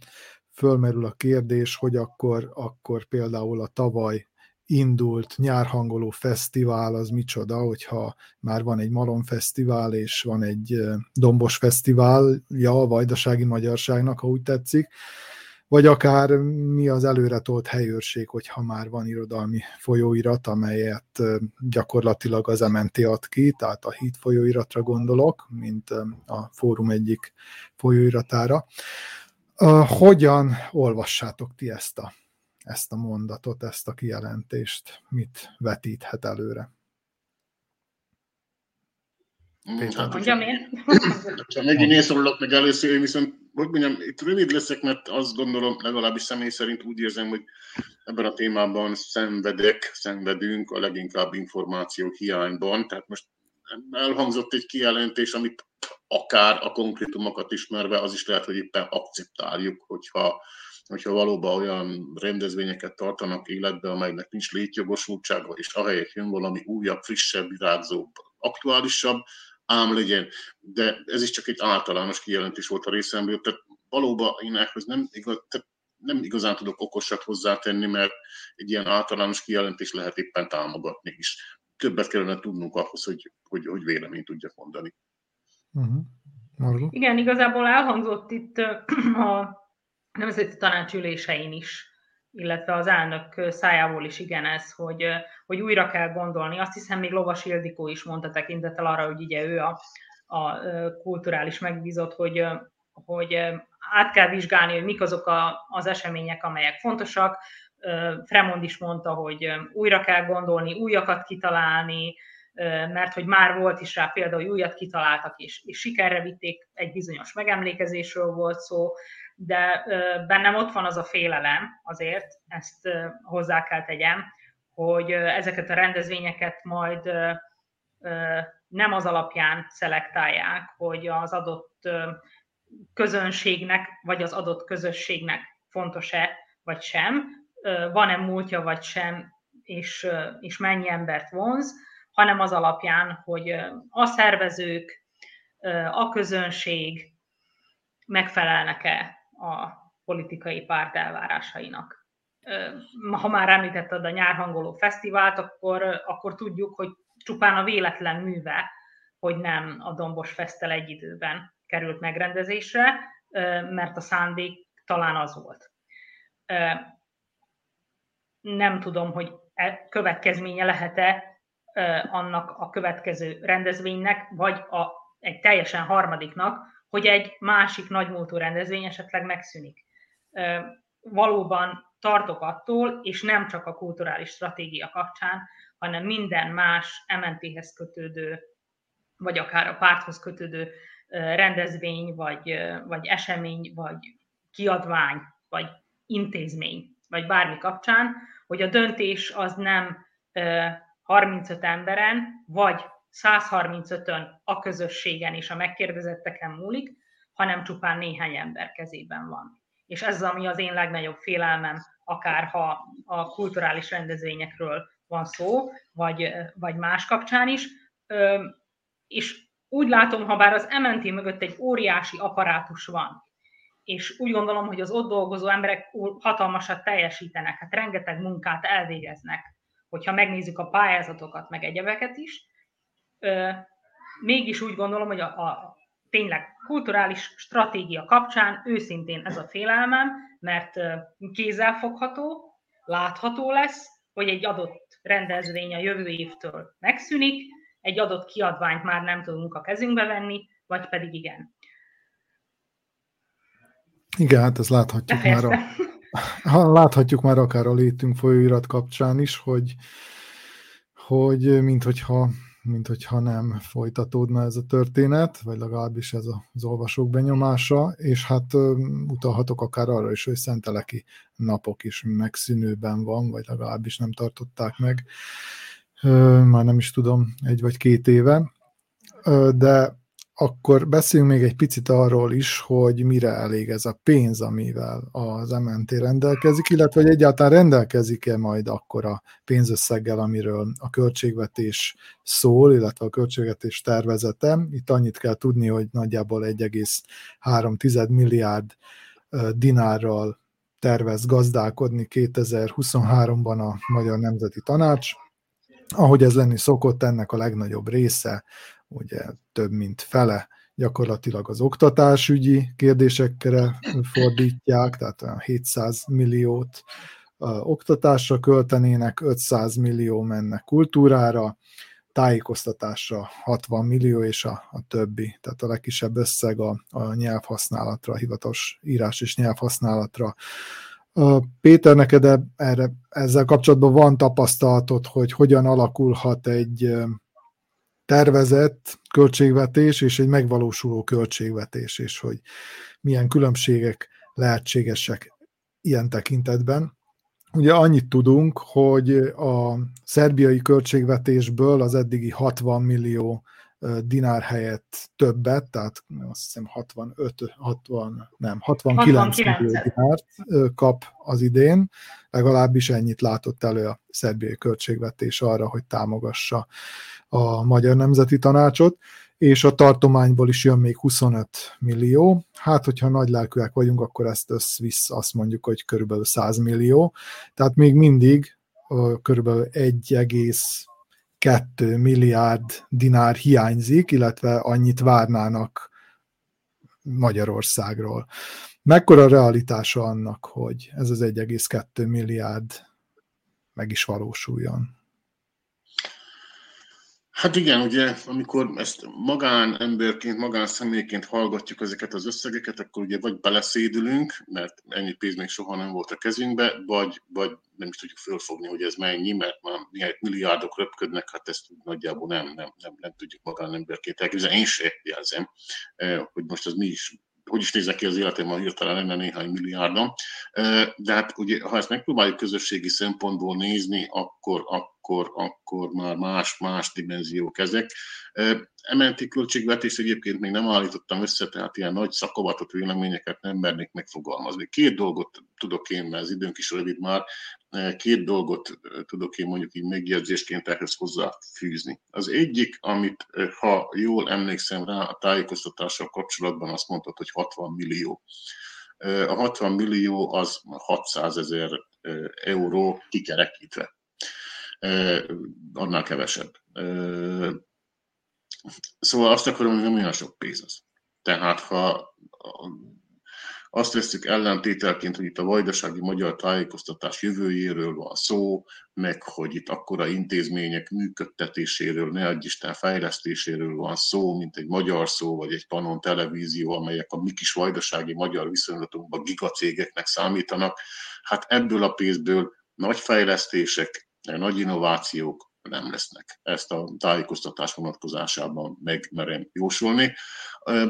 fölmerül a kérdés, hogy akkor, akkor például a tavaly indult Nyárhangoló Fesztivál az micsoda, hogyha már van egy Malom Fesztivál és van egy Dombos Fesztiválja a vajdasági magyarságnak, ha úgy tetszik, vagy akár mi az előretolt helyőrség, hogyha már van irodalmi folyóirat, amelyet gyakorlatilag az em en té ad ki, tehát a Híd folyóiratra gondolok, mint a Fórum egyik folyóiratára. Hogyan olvassátok ti ezt a, ezt a mondatot, ezt a kijelentést? Mit vetíthet előre? Péter, mondjam én. Megint én szólok meg először, én viszont, hogy mondjam, itt rövid leszek, mert azt gondolom, legalábbis személy szerint úgy érzem, hogy ebben a témában szenvedek, szenvedünk a leginkább információ hiányban. Tehát most elhangzott egy kijelentés, amit akár a konkrétumokat ismerve, az is lehet, hogy éppen akceptáljuk, hogyha, hogyha valóban olyan rendezvényeket tartanak életbe, amelynek nincs létjogosultsága, és ahelyett jön valami újabb, frissebb, virágzóbb, aktuálisabb, ám legyen, de ez is csak egy általános kijelentés volt a részemről, tehát valóban én ehhez nem, igaz, nem igazán tudok okosat hozzátenni, mert egy ilyen általános kijelentés lehet éppen támogatni is. Többet kellene tudnunk ahhoz, hogy, hogy, hogy véleményt tudjak mondani. Uh-huh. Igen, igazából elhangzott itt a nemzeti tanácsülésein is, illetve az elnök szájából is igen ez, hogy, hogy újra kell gondolni. Azt hiszem, még Lovas Ildikó is mondta tekintettel arra, hogy ugye ő a, a kulturális megbízott, hogy, hogy át kell vizsgálni, hogy mik azok a, az események, amelyek fontosak. Fremond is mondta, hogy újra kell gondolni, újakat kitalálni, mert hogy már volt is rá példa, hogy újat kitaláltak, és, és sikerre vitték, egy bizonyos megemlékezésről volt szó. de bennem ott van az a félelem, azért ezt hozzá kell tegyem, hogy ezeket a rendezvényeket majd nem az alapján szelektálják, hogy az adott közönségnek, vagy az adott közösségnek fontos-e, vagy sem, van-e múltja, vagy sem, és, és mennyi embert vonz, hanem az alapján, hogy a szervezők, a közönség megfelelnek-e a politikai párt elvárásainak. Ha már említetted a Nyárhangoló Fesztivált, akkor, akkor tudjuk, hogy csupán a véletlen műve, hogy nem a Dombos Festtel egy időben került megrendezésre, mert a szándék talán az volt. Nem tudom, hogy következménye lehet-e annak a következő rendezvénynek, vagy a, egy teljesen harmadiknak, hogy egy másik nagymúltú rendezvény esetleg megszűnik. Valóban tartok attól, és nem csak a kulturális stratégia kapcsán, hanem minden más em en té-hez kötődő, vagy akár a párthoz kötődő rendezvény, vagy, vagy esemény, vagy kiadvány, vagy intézmény, vagy bármi kapcsán, hogy a döntés az nem harmincöt emberen, vagy százharmincötön a közösségen és a megkérdezetteken múlik, hanem csupán néhány ember kezében van. És ez az, ami az én legnagyobb félelmem, akárha a kulturális rendezvényekről van szó, vagy, vagy más kapcsán is. És úgy látom, ha bár az em en té mögött egy óriási apparátus van, és úgy gondolom, hogy az ott dolgozó emberek hatalmasat teljesítenek, hát rengeteg munkát elvégeznek, hogyha megnézzük a pályázatokat, meg egyebeket is, mégis úgy gondolom, hogy a, a tényleg kulturális stratégia kapcsán őszintén ez a félelmem, mert kézzelfogható, látható lesz, hogy egy adott rendezvény a jövő évtől megszűnik, egy adott kiadványt már nem tudunk a kezünkbe venni, vagy pedig igen. Igen, hát ezt láthatjuk már, a, láthatjuk már akár a Létünk folyóirat kapcsán is, hogy, hogy minthogyha... mint hogyha nem folytatódna ez a történet, vagy legalábbis ez az olvasók benyomása, és hát utalhatok akár arra is, hogy Szenteleki Napok is megszűnőben van, vagy legalábbis nem tartották meg, már nem is tudom, egy vagy két éve, de akkor beszéljünk még egy picit arról is, hogy mire elég ez a pénz, amivel az em en té rendelkezik, illetve hogy egyáltalán rendelkezik-e majd akkor a pénzösszeggel, amiről a költségvetés szól, illetve a költségvetés tervezete. Itt annyit kell tudni, hogy nagyjából egy egész három milliárd dinárral tervez gazdálkodni kétezer-huszonháromban a Magyar Nemzeti Tanács. Ahogy ez lenni szokott, ennek a legnagyobb része, ugye több mint fele gyakorlatilag az oktatásügyi kérdésekre fordítják, tehát hétszáz milliót oktatásra költenének, ötszáz millió menne kultúrára, tájékoztatásra hatvan millió, és a, a többi, tehát a legkisebb összeg a, a nyelvhasználatra, a hivatalos írás és nyelvhasználatra. Péter, neked erre, ezzel kapcsolatban van tapasztalatod, hogy hogyan alakulhat egy tervezett költségvetés és egy megvalósuló költségvetés, és hogy milyen különbségek lehetségesek ilyen tekintetben. Ugye annyit tudunk, hogy a szerbiai költségvetésből az eddigi hatvan millió dinár helyett többet, tehát azt hiszem hatvanöt, hatvan, nem, hatvankilenc, hatvankilenc millió dinárt kap az idén, legalábbis ennyit látott elő a szerbiai költségvetés arra, hogy támogassa a Magyar Nemzeti Tanácsot, és a tartományból is jön még huszonöt millió. Hát, hogyha nagylelkűek vagyunk, akkor ezt össz-vissza azt mondjuk, hogy körülbelül száz millió. Tehát még mindig körülbelül egy egész kettő milliárd dinár hiányzik, illetve annyit várnának Magyarországról. Mekkora realitása annak, hogy ez az egy egész kettő milliárd meg is valósuljon? Hát igen, ugye, amikor ezt magánemberként, magánszemélyként hallgatjuk ezeket az összegeket, akkor ugye vagy beleszédülünk, mert ennyi pénz még soha nem volt a kezünkbe, vagy, vagy nem is tudjuk fölfogni, hogy ez mennyi, mert már néhány milliárdok röpködnek, hát ezt nagyjából nem, nem, nem, nem tudjuk magánemberként elképzelni. Én se jelzem, hogy most az mi is hogy is nézek ki az életemben, hirtelen lenne néhány milliárdom. De hát ugye, ha ezt megpróbáljuk közösségi szempontból nézni, akkor, akkor, akkor már más-más dimenziók ezek. em en té költségvetést egyébként még nem állítottam össze, tehát ilyen nagy szakovatott véleményeket nem mernék megfogalmazni. Két dolgot tudok én, mert az időnk is rövid már, két dolgot tudok én mondjuk így megjegyzésként ehhez hozzáfűzni. Az egyik, amit ha jól emlékszem rá, a tájékoztatással kapcsolatban azt mondtad, hogy hatvan millió. A hatvan millió az hatszázezer euró kikerekítve. Annál kevesebb. Szóval azt akarom, hogy nem olyan sok pénz az. Tehát ha azt veszük ellentételként, hogy itt a vajdasági magyar tájékoztatás jövőjéről van szó, meg hogy itt akkora intézmények működtetéséről, ne adj Isten fejlesztéséről van szó, mint egy Magyar Szó vagy egy Pannón televízió, amelyek a mi kis vajdasági magyar viszonylatunkban gigacégeknek számítanak. Hát ebből a pénzből nagy fejlesztések, nagy innovációk nem lesznek. Ezt a tájékoztatás vonatkozásában megmerem jósolni.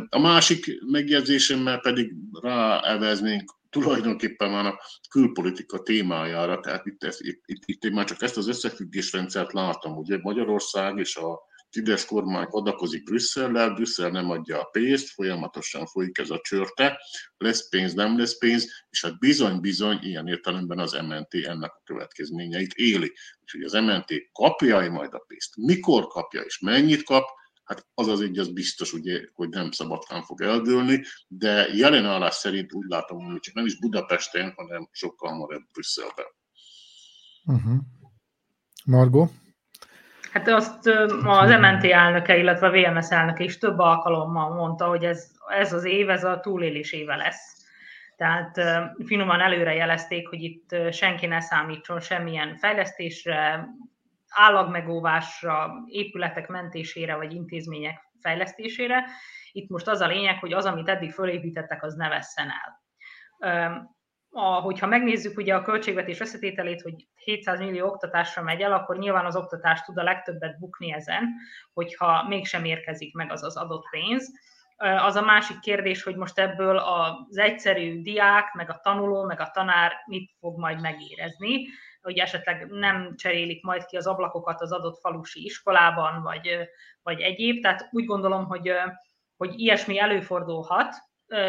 A másik megjegyzésemmel pedig ráeveznénk tulajdonképpen már a külpolitika témájára, tehát itt, ez, itt, itt én már csak ezt az összefüggésrendszert látom, ugye Magyarország és a Fidesz kormány adakozik Brüsszellel, Brüsszel nem adja a pénzt, folyamatosan folyik ez a csörte, lesz pénz, nem lesz pénz, és hát bizony-bizony ilyen értelemben az em en té ennek a következményeit éli. Úgyhogy az em en té kapja majd a pénzt, mikor kapja és mennyit kap, hát az az így, az biztos, ugye, hogy nem szabadkán fog eldőlni, de jelen állás szerint úgy látom, hogy csak nem is Budapesten, hanem sokkal hamarabb Brüsszelben. Uh-huh. Margó? Hát azt az em en té elnöke, illetve a vé em es elnöke is több alkalommal mondta, hogy ez, ez az év, ez a túlélés éve lesz. Tehát finoman előrejelezték, hogy itt senki ne számítson semmilyen fejlesztésre, állagmegóvásra, épületek mentésére, vagy intézmények fejlesztésére. Itt most az a lényeg, hogy az, amit eddig fölépítettek, az ne vesszen el. Hogyha megnézzük ugye a költségvetés összetételét, hogy hétszáz millió oktatásra megy el, akkor nyilván az oktatás tud a legtöbbet bukni ezen, hogyha mégsem érkezik meg az az adott pénz. Az a másik kérdés, hogy most ebből az egyszerű diák, meg a tanuló, meg a tanár mit fog majd megérezni, hogy esetleg nem cserélik majd ki az ablakokat az adott falusi iskolában, vagy, vagy egyéb. Tehát úgy gondolom, hogy, hogy ilyesmi előfordulhat.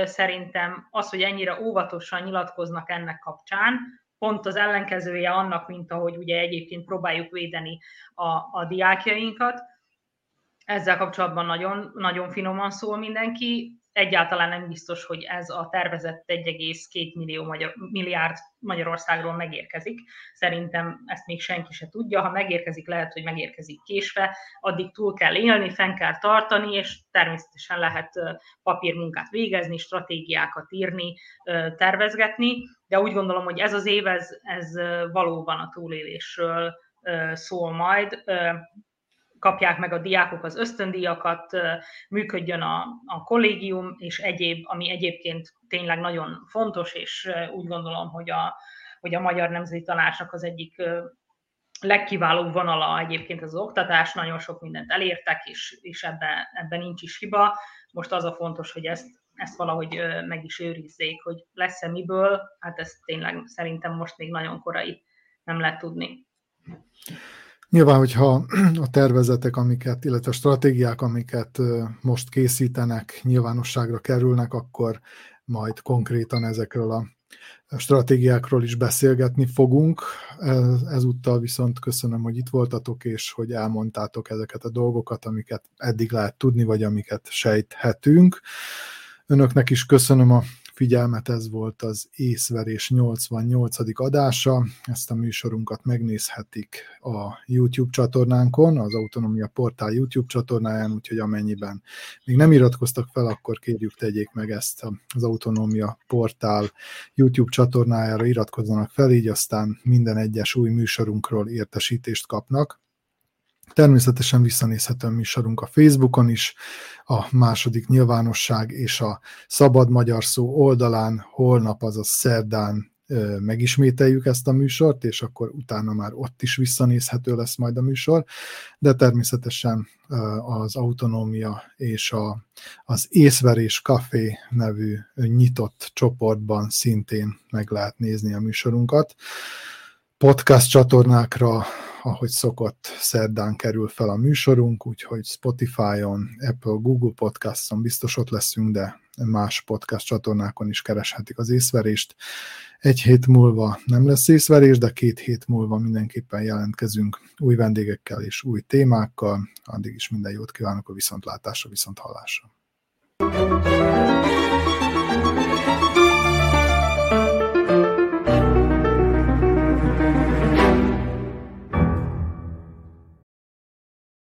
Szerintem az, hogy ennyire óvatosan nyilatkoznak ennek kapcsán, pont az ellenkezője annak, mint ahogy ugye egyébként próbáljuk védeni a, a diákjainkat. Ezzel kapcsolatban nagyon, nagyon finoman szól mindenki. Egyáltalán nem biztos, hogy ez a tervezett egy egész két millió magyar, milliárd Magyarországról megérkezik. Szerintem ezt még senki se tudja. Ha megérkezik, lehet, hogy megérkezik késve. Addig túl kell élni, fenn kell tartani, és természetesen lehet papírmunkát végezni, stratégiákat írni, tervezgetni. De úgy gondolom, hogy ez az év, ez, ez valóban a túlélésről szól majd. Kapják meg a diákok az ösztöndíjakat, működjön a, a kollégium és egyéb, ami egyébként tényleg nagyon fontos, és úgy gondolom, hogy a, hogy a Magyar Nemzeti Tanácsnak az egyik legkiválóbb vonala egyébként az oktatás, nagyon sok mindent elértek, és, és ebben, ebben nincs is hiba. Most az a fontos, hogy ezt, ezt valahogy meg is őrizzék, hogy lesz-e miből, hát ezt tényleg szerintem most még nagyon korai, nem lehet tudni. Nyilván, hogyha a tervezetek, amiket, illetve a stratégiák, amiket most készítenek, nyilvánosságra kerülnek, akkor majd konkrétan ezekről a stratégiákról is beszélgetni fogunk. Ezúttal viszont köszönöm, hogy itt voltatok, és hogy elmondtátok ezeket a dolgokat, amiket eddig lehet tudni, vagy amiket sejthetünk. Önöknek is köszönöm a figyelmet, ez volt az Észverés nyolcvannyolcadik adása. Ezt a műsorunkat megnézhetik a YouTube csatornánkon, az Autonomia Portál YouTube csatornáján, úgyhogy amennyiben még nem iratkoztak fel, akkor kérjük, tegyék meg ezt az Autonomia Portál YouTube csatornájára, iratkozzanak fel, így aztán minden egyes új műsorunkról értesítést kapnak. Természetesen visszanézhető műsorunk a Facebookon is, a Második Nyilvánosság és a Szabad Magyar Szó oldalán holnap, azaz szerdán megismételjük ezt a műsort, és akkor utána már ott is visszanézhető lesz majd a műsor, de természetesen az Autonomia és a, az Észverés Café nevű nyitott csoportban szintén meg lehet nézni a műsorunkat. Podcast csatornákra, ahogy szokott, szerdán kerül fel a műsorunk, úgyhogy Spotify-on, Apple, Google Podcast-on biztos ott leszünk, de más podcast csatornákon is kereshetik az észverést. Egy hét múlva nem lesz észverés, de két hét múlva mindenképpen jelentkezünk új vendégekkel és új témákkal. Addig is minden jót kívánok, a viszontlátásra, viszonthallásra.